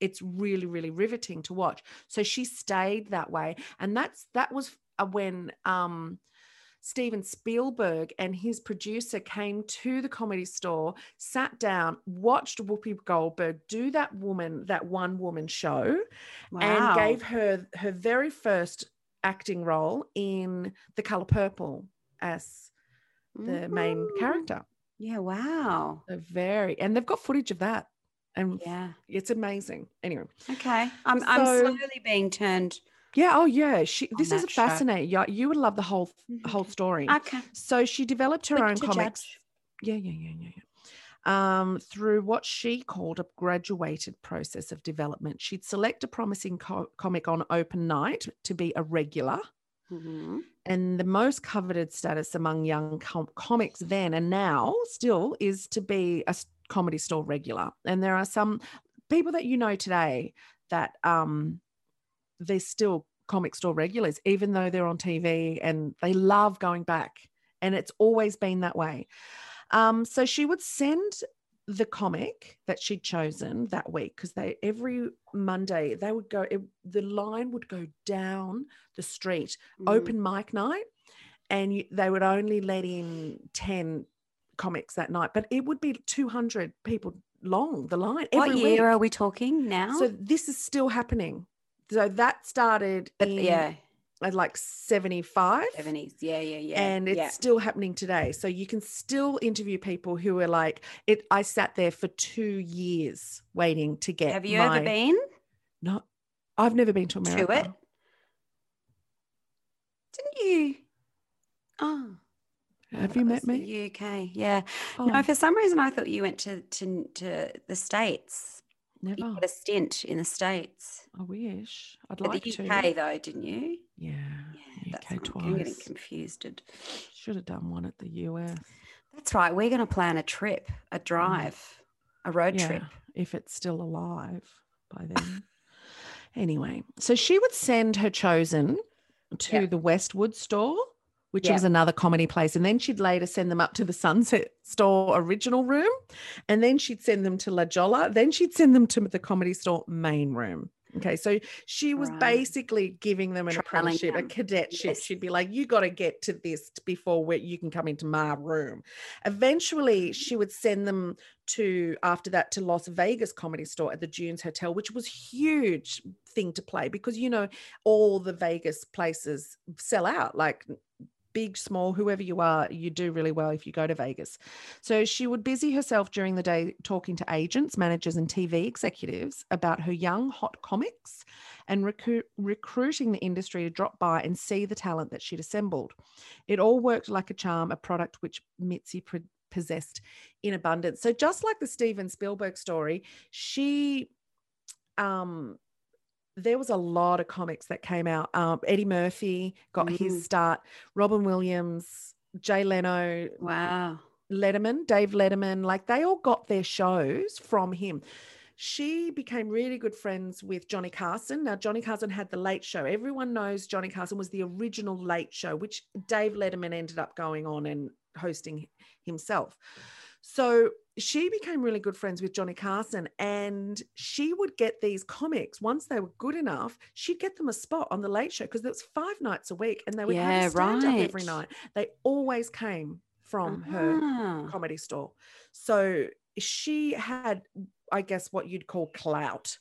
It's really, really riveting to watch. So she stayed that way. And that's that was when um, Steven Spielberg and his producer came to the Comedy Store, sat down, watched Whoopi Goldberg do that woman, that one woman show, wow. and gave her her very first acting role in The Color Purple as the mm-hmm. main character. Yeah, wow. So very, and they've got footage of that. And yeah, it's amazing. Anyway, okay, I'm so, I'm slowly being turned. Yeah, oh yeah. She this is fascinating. Yeah, you would love the whole whole story. Okay. So she developed her but own comics. Judge. Yeah, yeah, yeah, yeah, yeah. Um, through what she called a graduated process of development, she'd select a promising co- comic on open night to be a regular. Mm-hmm. And the most coveted status among young com- comics then and now still is to be a Comedy Store regular. And there are some people that you know today that um, they're still Comic Store regulars, even though they're on T V, and they love going back. And it's always been that way. Um, so she would send the comic that she'd chosen that week, because they every Monday they would go, it, the line would go down the street, mm. open mic night, and you, they would only let in ten comics that night, but it would be two hundred people long, the line. What year week. Are we talking now? So this is still happening. So that started but, in yeah. like seventy-five. seventies, yeah, yeah, yeah. And it's yeah. still happening today. So you can still interview people who are like, "It." I sat there for two years waiting to get Have you my, ever been? No, I've never been to America. To it? Didn't you? Oh. Have you met me? U K, yeah. Oh. No, for some reason I thought you went to to, to the States. Never. You had a stint in the States. I wish. I'd but like the U K, to. U K though, didn't you? Yeah. Yeah, U K twice. I'm getting confused. Should have done one at the U S. That's right. We're going to plan a trip, a drive, mm. a road yeah, trip. If it's still alive by then. Anyway, so she would send her chosen to yep. the Westwood store, which yep. was another comedy place. And then she'd later send them up to the Sunset Store original room. And then she'd send them to La Jolla. Then she'd send them to the Comedy Store main room. Okay. So she was right. basically giving them an Trailing apprenticeship, them. a cadetship. Yes. She'd be like, you got to get to this before we- you can come into my room. Eventually she would send them to, after that, to Las Vegas Comedy Store at the Dunes Hotel, which was huge thing to play because, you know, all the Vegas places sell out, like big, small, whoever you are, you do really well if you go to Vegas. So she would busy herself during the day talking to agents, managers and T V executives about her young hot comics and recu- recruiting the industry to drop by and see the talent that she'd assembled. It all worked like a charm, a product which Mitzi pr- possessed in abundance. So just like the Steven Spielberg story, she... um. there was a lot of comics that came out. Um, Eddie Murphy got mm. his start. Robin Williams, Jay Leno, wow, Letterman, Dave Letterman. Like they all got their shows from him. She became really good friends with Johnny Carson. Now, Johnny Carson had the Late Show. Everyone knows Johnny Carson was the original Late Show, which Dave Letterman ended up going on and hosting himself. So she became really good friends with Johnny Carson, and she would get these comics once they were good enough. She'd get them a spot on the Late Show because it was five nights a week, and they would yeah, have a stand right. up every night. They always came from uh-huh. her Comedy Store. So she had, I guess, what you'd call clout.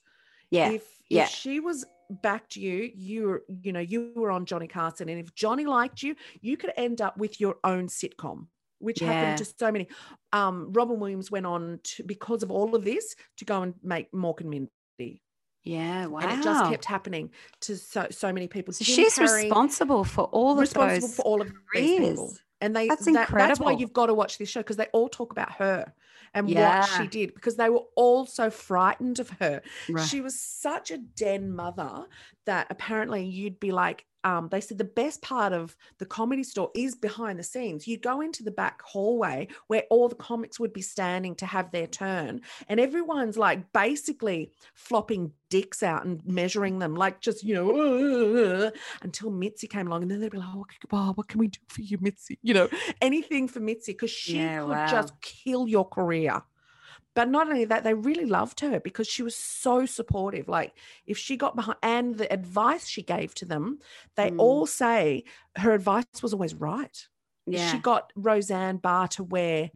Yeah. If, yeah. if she was backed you, you were, you know, you were on Johnny Carson, and if Johnny liked you, you could end up with your own sitcom, which yeah. happened to so many. Um, Robin Williams went on to, because of all of this, to go and make Mork and Mindy. Yeah, wow. And it just kept happening to so so many people. So she's Carrey, responsible for all of responsible those. Responsible for all of these people. And they, that's that, incredible. That's why you've got to watch this show, because they all talk about her and yeah. what she did, because they were all so frightened of her. Right. She was such a den mother that apparently you'd be like, Um, they said the best part of the Comedy Store is behind the scenes. You go into the back hallway where all the comics would be standing to have their turn, and everyone's like basically flopping dicks out and measuring them, like just, you know, uh, until Mitzi came along, and then they'd be like, oh, wow, what can we do for you, Mitzi? You know, anything for Mitzi, because she yeah, could wow. just kill your career. But not only that, they really loved her because she was so supportive. Like if she got behind, and the advice she gave to them, they mm. all say her advice was always right. Yeah. She got Roseanne Barr to wear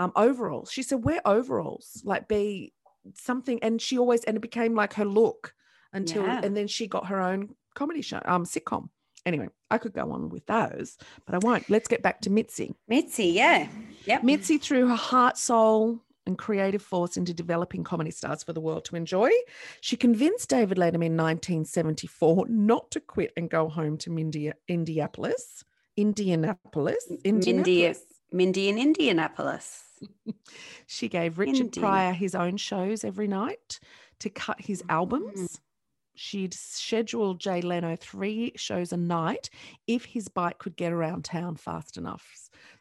um, overalls. She said, wear overalls, like be something. And she always, and it became like her look until, yeah. and then she got her own comedy show, um, sitcom. Anyway, I could go on with those, but I won't. Let's get back to Mitzi. Mitzi, yeah. Yep. Mitzi threw her heart, soul, and creative force into developing comedy stars for the world to enjoy. She convinced David Letterman in nineteen seventy-four not to quit and go home to Mindy, Indianapolis, Indianapolis, Indianapolis. Mindy in Indianapolis. She gave Richard Indy. Pryor his own shows every night to cut his albums. Mm-hmm. She'd scheduled Jay Leno three shows a night if his bike could get around town fast enough.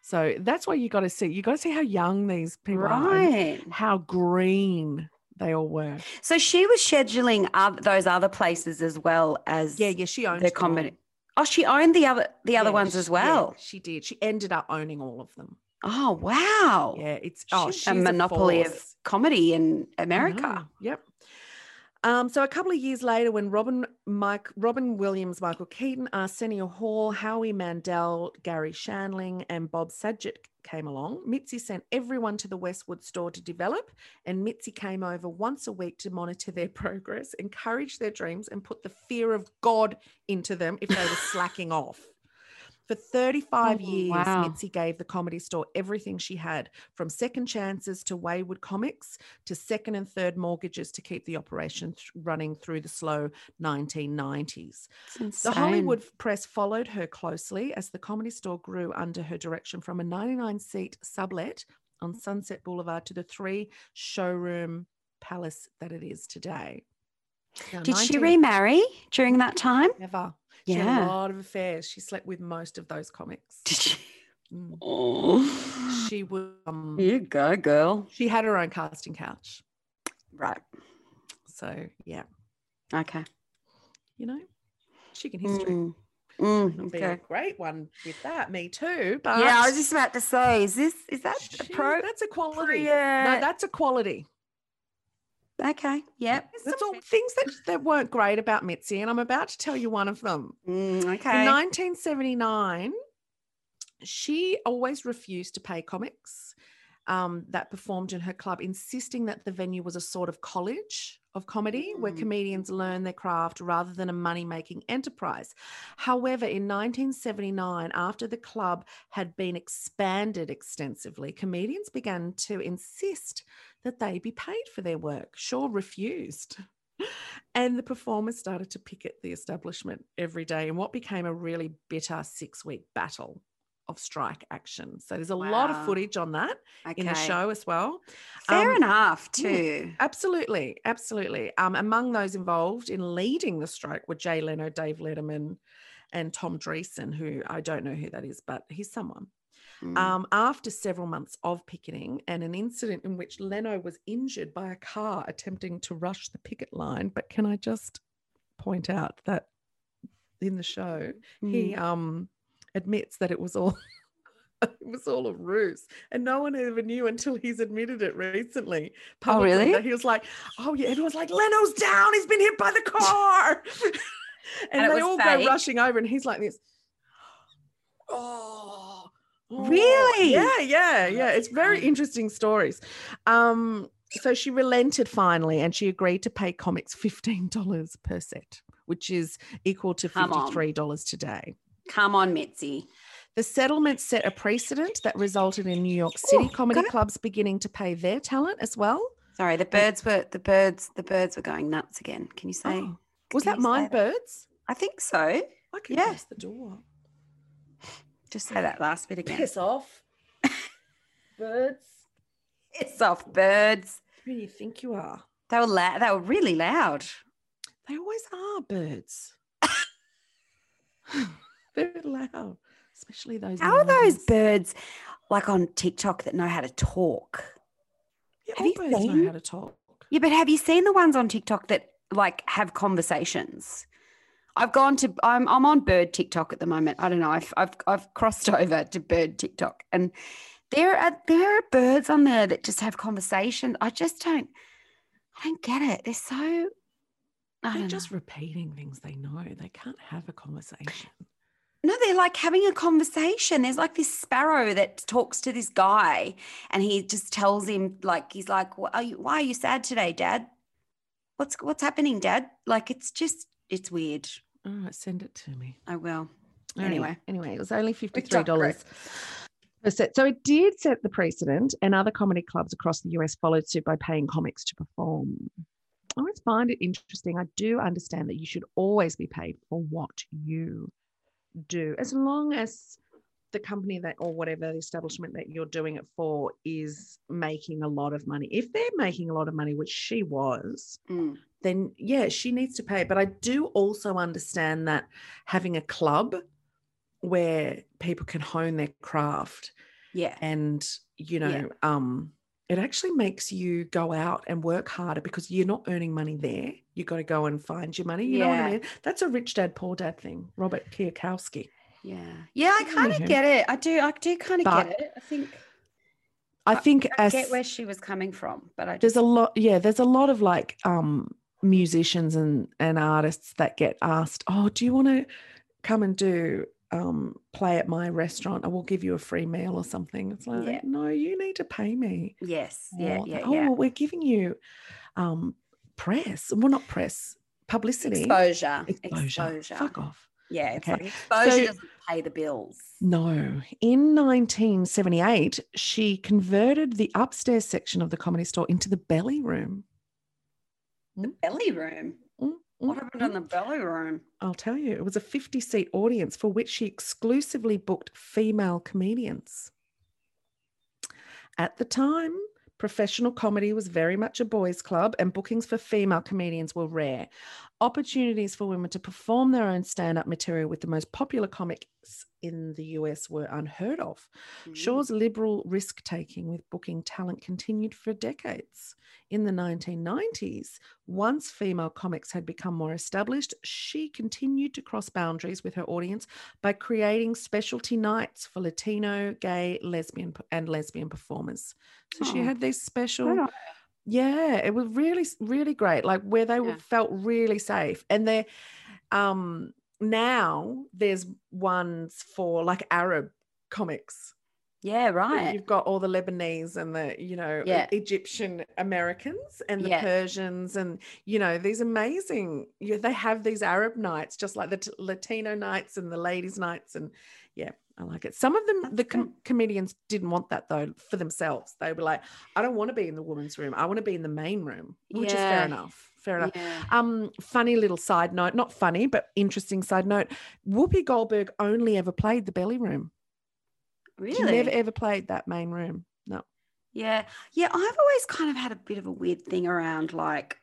So that's why you got to see. You got to see how young these people right. are, how green they all were. So she was scheduling up those other places as well as yeah, yeah. She owned the comedy. Oh, she owned the other the other yeah, ones she, as well. Yeah, she did. She ended up owning all of them. Oh wow! Yeah, it's oh, she's she's a monopoly a of comedy in America. Yep. Um, so a couple of years later, when Robin Mike, Robin Williams, Michael Keaton, Arsenio Hall, Howie Mandel, Gary Shandling and Bob Saget came along, Mitzi sent everyone to the Westwood store to develop, and Mitzi came over once a week to monitor their progress, encourage their dreams and put the fear of God into them if they were slacking off. For thirty-five oh, years, wow. Mitzi gave the Comedy Store everything she had, from second chances to wayward comics to second and third mortgages to keep the operation th- running through the slow nineteen nineties. The Hollywood press followed her closely as the Comedy Store grew under her direction, from a ninety-nine seat sublet on Sunset Boulevard to the three showroom palace that it is today. Now, Did nineteen- she remarry during that time? Never. She yeah. had a lot of affairs. She slept with most of those comics. Did she? Mm. Oh. She would. Um, you go, girl. She had her own casting couch. Right. So, yeah. Okay. You know, chicken history. Mm. Mm, It'll okay. be a great one with that. Me too. But yeah, I was just about to say, is this, is that she, a pro? That's a quality. Yeah. No, that's a quality. Okay. Yep. There's some things that, that weren't great about Mitzi, and I'm about to tell you one of them. Mm, okay. In nineteen seventy-nine, she always refused to pay comics um, that performed in her club, insisting that the venue was a sort of college of comedy, mm. where comedians learn their craft rather than a money-making enterprise. However, in nineteen seventy-nine, after the club had been expanded extensively, comedians began to insist that they be paid for their work. Shore refused, and the performers started to picket the establishment every day in what became a really bitter six-week battle of strike action. So there's a wow. lot of footage on that okay. in the show as well. Fair um, enough too. Absolutely, absolutely. Um, among those involved in leading the strike were Jay Leno, Dave Letterman and Tom Dreesen, who I don't know who that is, but he's someone. Mm. Um, after several months of picketing and an incident in which Leno was injured by a car attempting to rush the picket line, but can I just point out that in the show mm. he um, admits that it was all it was all a ruse, and no one ever knew until he's admitted it recently. Oh, really? That he was like, oh yeah, everyone's like, Leno's down, he's been hit by the car, and, and they all fake. go rushing over, and he's like this. Oh. Really? Yeah, yeah, yeah. It's very interesting stories. Um, so she relented finally, and she agreed to pay comics fifteen dollars per set, which is equal to fifty-three dollars today. Come on, Mitzi. The settlement set a precedent that resulted in New York City Ooh, comedy clubs beginning to pay their talent as well. Sorry, the birds were the birds the birds were going nuts again. Can you say? Oh, was that my birds? That? I think so. I can yeah. close the door. Just say that last bit again. Piss off, birds. Piss off, birds. Who do you think you are? They were la- They were really loud. They always are, birds. Very loud, especially those. How animals. Are those birds, like on TikTok, that know how to talk? Yeah, have all you birds seen? know how to talk. Yeah, but have you seen the ones on TikTok that like have conversations? I've gone to I'm I'm on bird TikTok at the moment. I don't know. I've I've I've crossed over to bird TikTok, and there are there are birds on there that just have conversations. I just don't I don't get it. They're so I They're just know. repeating things they know. They can't have a conversation. No, they're like having a conversation. There's like this sparrow that talks to this guy, and he just tells him, like, he's like, "Why are you, why are you sad today, Dad? What's what's happening, Dad?" Like, it's just It's weird. All right, send it to me. I will. Anyway. Anyway, it was only fifty-three dollars per set. So it did set the precedent, and other comedy clubs across the U S followed suit by paying comics to perform. I always find it interesting. I do understand that you should always be paid for what you do, as long as the company that or whatever the establishment that you're doing it for is making a lot of money. If they're making a lot of money, which she was, mm. then yeah, she needs to pay. But I do also understand that having a club where people can hone their craft, yeah, and you know, yeah. um, it actually makes you go out and work harder because you're not earning money there. You got to go and find your money. You yeah. know what I mean? That's a rich dad, poor dad thing. Robert Kiyosaki. Yeah. Yeah, I kind of get it. I do. I do kind of get it. I think I think I, I as, get where she was coming from, but I just, there's a lot yeah, there's a lot of like um musicians and, and artists that get asked, oh, do you want to come and do um, play at my restaurant? I will give you a free meal or something. It's like, yeah. no, you need to pay me. Yes. Or, yeah, yeah, oh, yeah. Well, we're giving you um, press. Well, not press, publicity. Exposure. Exposure. Exposure. Fuck off. Yeah, it's okay. Like exposure so, doesn't pay the bills. No. In nineteen seventy-eight, she converted the upstairs section of the Comedy Store into the belly room. The belly room? Mm-hmm. What happened in the belly room? I'll tell you. It was a fifty-seat audience for which she exclusively booked female comedians. At the time, professional comedy was very much a boys' club, and bookings for female comedians were rare. Opportunities for women to perform their own stand-up material with the most popular comics in the U S were unheard of. Mm. Shore's liberal risk-taking with booking talent continued for decades. In the nineteen nineties, once female comics had become more established, she continued to cross boundaries with her audience by creating specialty nights for Latino, gay, lesbian, and lesbian performers. So oh. she had these special... Yeah, it was really, really great, like where they yeah. were, felt really safe. And they're... Um, now there's ones for like Arab comics. Yeah, right. You've got all the Lebanese and the, you know, yeah. Egyptian Americans and the yeah. Persians and, you know, these amazing, you, they have these Arab nights, just like the t- Latino nights and the ladies' nights. And yeah, I like it. Some of them, the com- comedians didn't want that though for themselves. They were like, I don't want to be in the women's room. I want to be in the main room, which yeah. is fair enough. Fair enough. Yeah. Um, funny little side note, not funny, but interesting side note. Whoopi Goldberg only ever played the belly room. Really? She never ever played that main room. No. Yeah. Yeah. I've always kind of had a bit of a weird thing around like,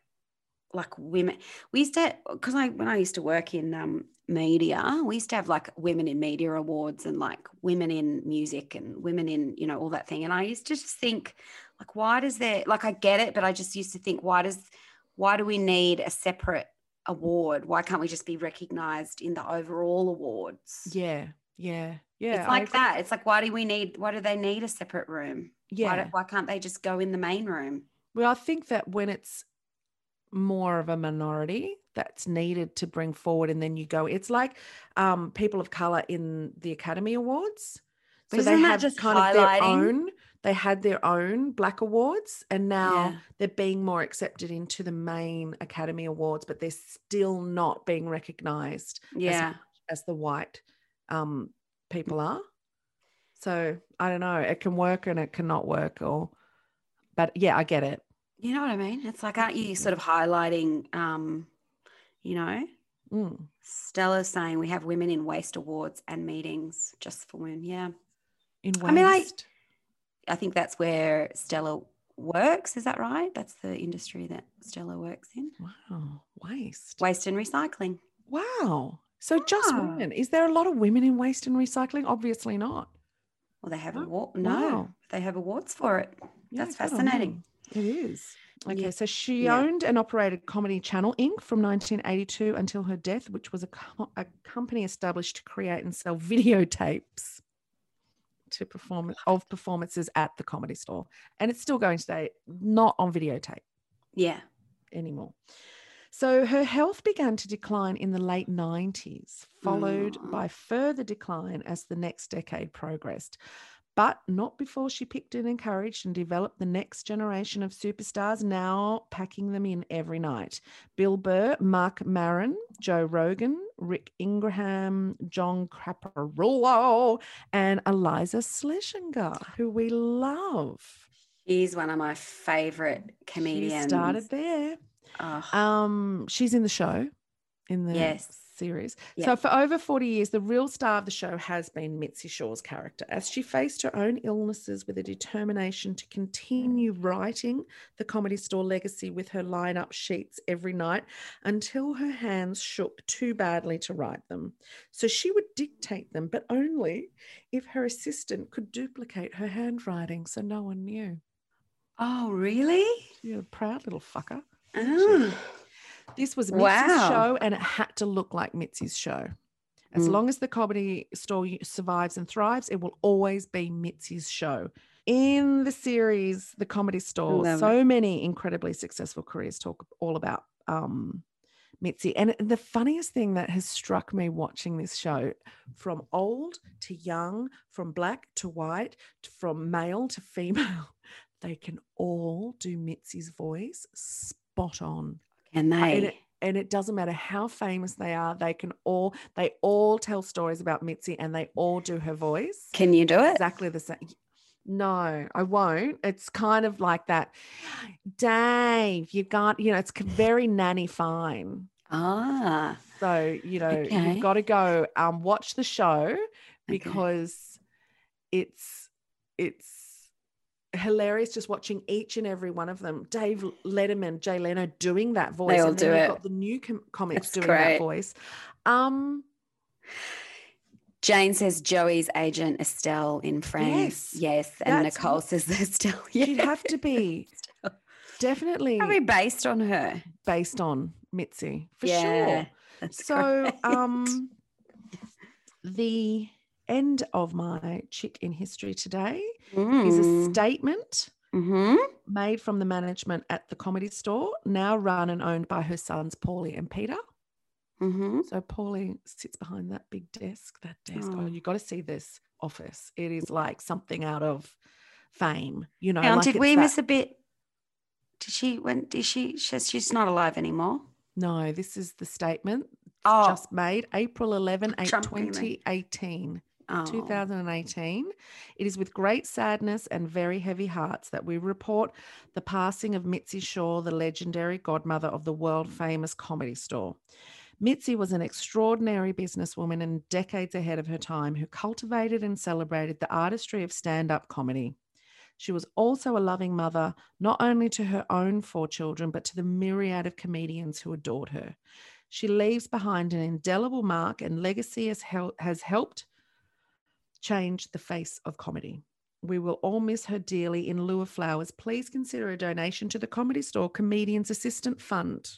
like women. We used to, because I, when I used to work in um, media, we used to have like women in media awards and like women in music and women in, you know, all that thing. And I used to just think like, why does there, like, I get it, but I just used to think, why does, why do we need a separate award? Why can't we just be recognised in the overall awards? Yeah, yeah, yeah. It's like I, that. It's like, why do we need, why do they need a separate room? Yeah. Why, do, why can't they just go in the main room? Well, I think that when it's more of a minority that's needed to bring forward and then you go, it's like um, people of colour in the Academy Awards. So isn't they have just kind of their own, they had their own Black Awards and now yeah. they're being more accepted into the main Academy Awards, but they're still not being recognised yeah. as, as the white um, people are. So I don't know, it can work and it cannot work or, but yeah, I get it. You know what I mean? It's like, aren't you sort of highlighting, um, you know, mm. Stella's saying we have women in waste awards and meetings just for women. Yeah. In waste. I mean, I, I think that's where Stella works. Is that right? That's the industry that Stella works in. Wow. Waste. Waste and recycling. Wow. So wow. just women. Is there a lot of women in waste and recycling? Obviously not. Well, they have oh, award. No. Wow. They have awards for it. Yeah, that's fascinating. It is. Okay, yeah. So she yeah. owned and operated Comedy Channel Incorporated from nineteen eighty-two until her death, which was a, co- a company established to create and sell videotapes to perform of performances at the Comedy Store, and it's still going today, not on videotape yeah anymore. So her health began to decline in the late nineties, followed mm. by further decline as the next decade progressed, but not before she picked and encouraged and developed the next generation of superstars, now packing them in every night. Bill Burr, Mark Maron, Joe Rogan, Rick Ingraham, John Caparulo, and Eliza Schlesinger, who we love. She's one of my favourite comedians. She started there. Oh. Um, she's in the show, in the yes. series. Yep. So for over forty years, the real star of the show has been Mitzi Shore's character, as she faced her own illnesses with a determination to continue writing the Comedy Store legacy with her lineup sheets every night until her hands shook too badly to write them. So she would dictate them, but only if her assistant could duplicate her handwriting so no one knew. Oh, really? You're a proud little fucker. Oh. This was Mitzi's wow. show, and it had to look like Mitzi's show. As mm. long as the Comedy Store survives and thrives, it will always be Mitzi's show. in the series The Comedy Store. So it. Many incredibly successful careers talk all about um, Mitzi. And the funniest thing that has struck me watching this show, from old to young, from black to white, from male to female, they can all do Mitzi's voice spot on. Can they? And it, and it doesn't matter how famous they are. They can all, they all tell stories about Mitzi, and they all do her voice. Can you do it? Exactly the same. No, I won't. It's kind of like that. Dave, you got, you know, it's very nanny fine. Ah. So, you know, okay. You've got to go um, watch the show, because okay. it's, it's, hilarious just watching each and every one of them. Dave Letterman, Jay Leno doing that voice. They all and do it. Got the new com- comics That's doing great. That voice. Um, Jane says Joey's agent Estelle in France. Yes. yes. And Nicole says Estelle. Yes. She'd have to be. Definitely. Probably based on her. Based on Mitzi, for yeah, sure. That's so great. um the end of my chick in history today mm. is a statement mm-hmm. made from the management at The Comedy Store, now run and owned by her sons Pauly and Peter. Mm-hmm. So Pauly sits behind that big desk, that desk. Oh, oh you got to see this office. It is like something out of Fame. You know, now, like did we that... miss a bit? Did she, when did she, she's not alive anymore? No, this is the statement oh. just made April eleventh, twenty eighteen. Oh. two thousand eighteen. It is with great sadness and very heavy hearts that we report the passing of Mitzi Shore, the legendary godmother of the world-famous Comedy Store. Mitzi was an extraordinary businesswoman and decades ahead of her time, who cultivated and celebrated the artistry of stand-up comedy. She was also a loving mother, not only to her own four children, but to the myriad of comedians who adored her. She leaves behind an indelible mark and legacy has, hel- has helped change the face of comedy. We will all miss her dearly. In lieu of flowers, please consider a donation to The Comedy Store Comedians Assistant Fund,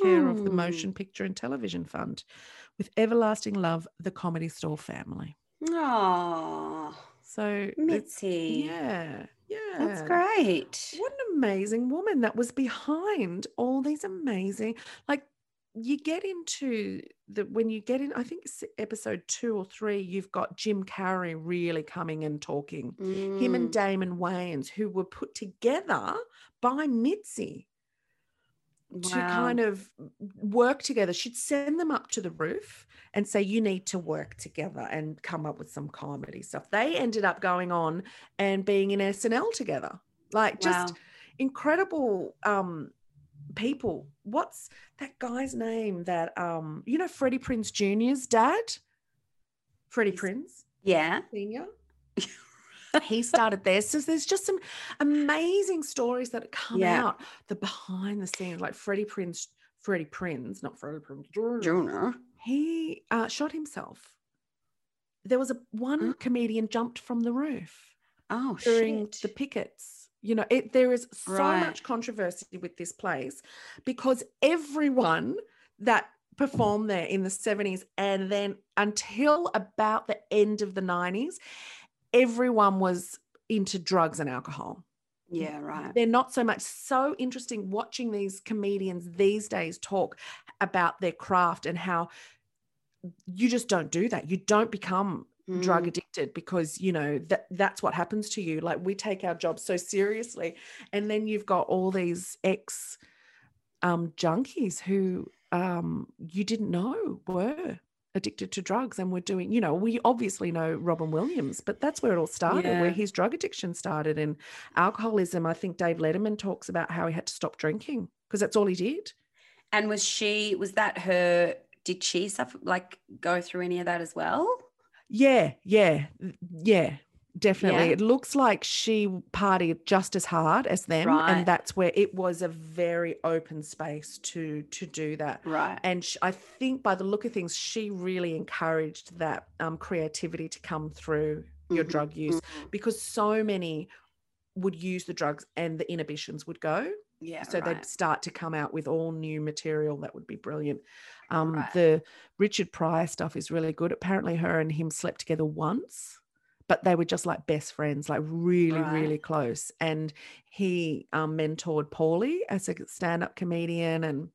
care mm. of the Motion Picture and Television Fund. With everlasting love, The Comedy Store family. Aww. So Mitzi. Yeah. Yeah. That's great. What an amazing woman that was behind all these amazing, like, you get into the, when you get in, I think it's episode two or three, you've got Jim Carrey really coming and talking. Mm. Him and Damon Wayans, who were put together by Mitzi wow. to kind of work together. She'd send them up to the roof and say, you need to work together and come up with some comedy stuff. They ended up going on and being in S N L together. Like wow. just incredible um people. What's that guy's name that um you know, Freddie Prinze Junior's dad, Freddie Prinze yeah Senior. He started there. So there's just some amazing stories that come yeah. out the behind the scenes, like Freddie Prinze Freddie Prinze not Freddie Prinze Junior. He uh shot himself. There was a one huh? comedian jumped from the roof oh during shit. the pickets. You know, it, there is so right. much controversy with this place, because everyone that performed there in the seventies and then until about the end of the nineties, everyone was into drugs and alcohol. Yeah, right. They're not so much. So interesting watching these comedians these days talk about their craft and how you just don't do that. You don't become drug addicted, because you know that that's what happens to you. Like, we take our jobs so seriously, and then you've got all these ex um junkies who um you didn't know were addicted to drugs and were doing, you know, we obviously know Robin Williams, but that's where it all started, yeah. where his drug addiction started, and alcoholism. I think Dave Letterman talks about how he had to stop drinking because that's all he did. And was she was that her did she suffer, like, go through any of that as well? Yeah, yeah, yeah, definitely. Yeah. It looks like she partied just as hard as them, right. and that's where it was a very open space to to do that. Right. And she, I think by the look of things, she really encouraged that um, creativity to come through your mm-hmm. drug use, mm-hmm. because so many would use the drugs and the inhibitions would go. Yeah, so right. they'd start to come out with all new material that would be brilliant. Um, right. The Richard Pryor stuff is really good. Apparently her and him slept together once, but they were just like best friends, like really, right. really close. And he um, mentored Pauly as a stand-up comedian. And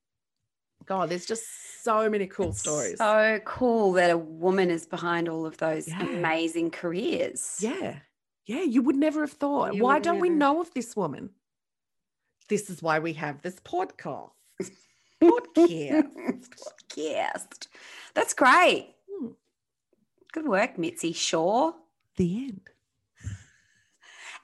God, there's just so many cool it's stories. So cool that a woman is behind all of those yeah. amazing careers. Yeah. Yeah. You would never have thought, you why don't never... we know of this woman? This is why we have this podcast. Podcast. Podcast. That's great. Hmm. Good work, Mitzi Shore. The end.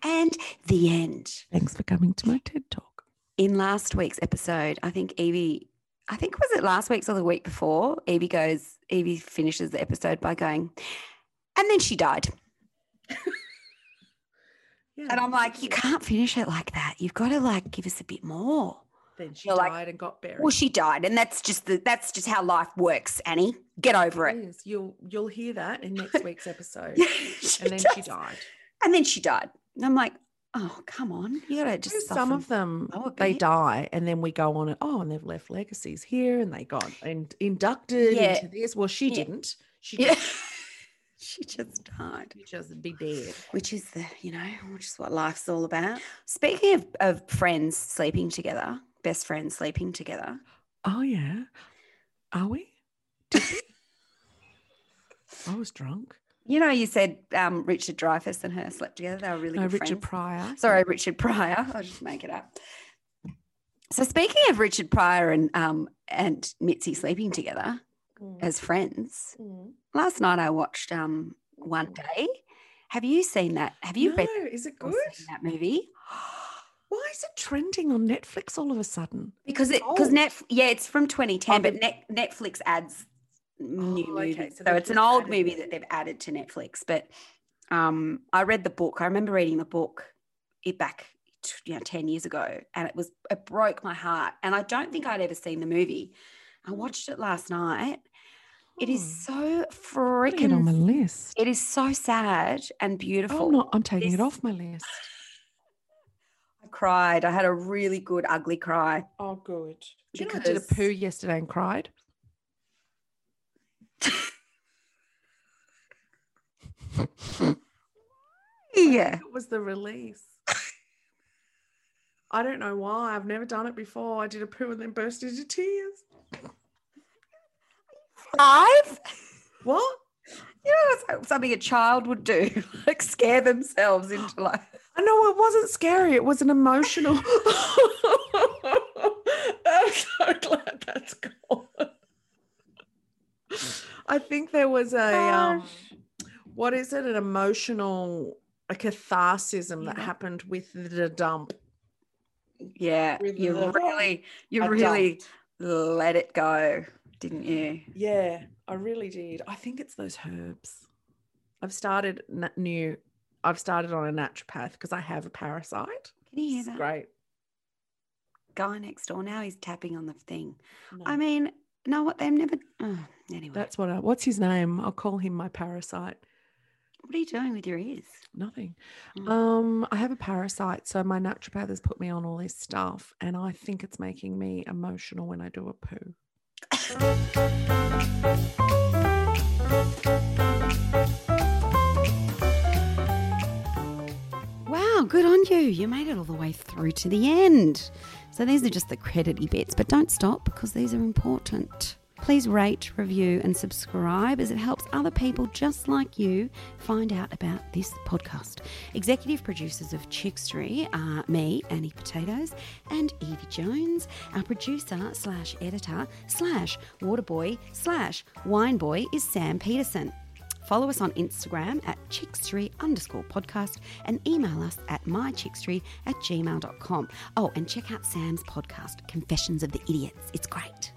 And the end. Thanks for coming to my TED Talk. In last week's episode, I think Evie, I think was it last week's or the week before, Evie goes, Evie finishes the episode by going, and then she died. Yeah. And I'm like, you can't finish it like that. You've got to like give us a bit more. Then she You're died like, and got buried. Well, she died, and that's just the that's just how life works, Annie. Get over it. It. You'll you'll hear that in next week's episode. yeah, and then does. she died. And then she died. And I'm like, oh, come on. You gotta just some of them they die and then we go on and oh, and they've left legacies here and they got and inducted yeah. into this. Well, she yeah. didn't. She yeah. just She just died. She just be dead. Which is the, you know, which is what life's all about. Speaking of, of friends sleeping together. Best friends sleeping together. Oh, yeah. Are we? Did we? I was drunk. You know, you said um, Richard Dreyfuss and her slept together. They were really no, good Richard friends. Richard Pryor. Sorry, Richard Pryor. I'll just make it up. So speaking of Richard Pryor and um, and Mitzi sleeping together mm. as friends, mm. last night I watched um, One Day. Have you seen that? Have you no, read is it good? That movie? Why is it trending on Netflix all of a sudden? Because it, because Netflix, yeah, it's from twenty ten, oh, but Net, Netflix adds new oh, movies. Okay. So, so it's an old movie it. that they've added to Netflix. But um, I read the book. I remember reading the book it back you know, ten years ago, and it was it broke my heart. And I don't think I'd ever seen the movie. I watched it last night. It is so freaking on my list. It is so sad and beautiful. I'm, not, I'm taking this, it off my list. Cried. I had a really good ugly cry. Oh, good. You know, I did a poo yesterday and cried. Yeah. It was the release. I don't know why. I've never done it before. I did a poo and then burst into tears. Five? What? You know, it's like something a child would do, like scare themselves into like. I know it wasn't scary. It was an emotional. I'm so glad that's gone. I think there was a, um, what is it? An emotional, a catharsis yeah. that happened with the dump. Yeah, with you the, really, you really dumped. Let it go, didn't you? Yeah, I really did. I think it's those herbs. I've started new. I've started on a naturopath because I have a parasite. Can you hear it's that? Great. Guy next door now, he's tapping on the thing. No. I mean, no, what they've never. Oh, anyway, that's what. I, what's his name? I'll call him my parasite. What are you doing with your ears? Nothing. Mm. Um, I have a parasite, so my naturopath has put me on all this stuff, and I think it's making me emotional when I do a poo. Good on you. You made it all the way through to the end. So these are just the credity bits, but don't stop because these are important. Please rate, review and subscribe as it helps other people just like you find out about this podcast. Executive producers of Chickstery are me, Annie Potatoes, and Evie Jones. Our producer slash editor slash waterboy slash wineboy is Sam Peterson. Follow us on Instagram at chickstery underscore podcast and email us at mychickstery at gmail dot com. Oh, and check out Sam's podcast, Confessions of the Idiots. It's great.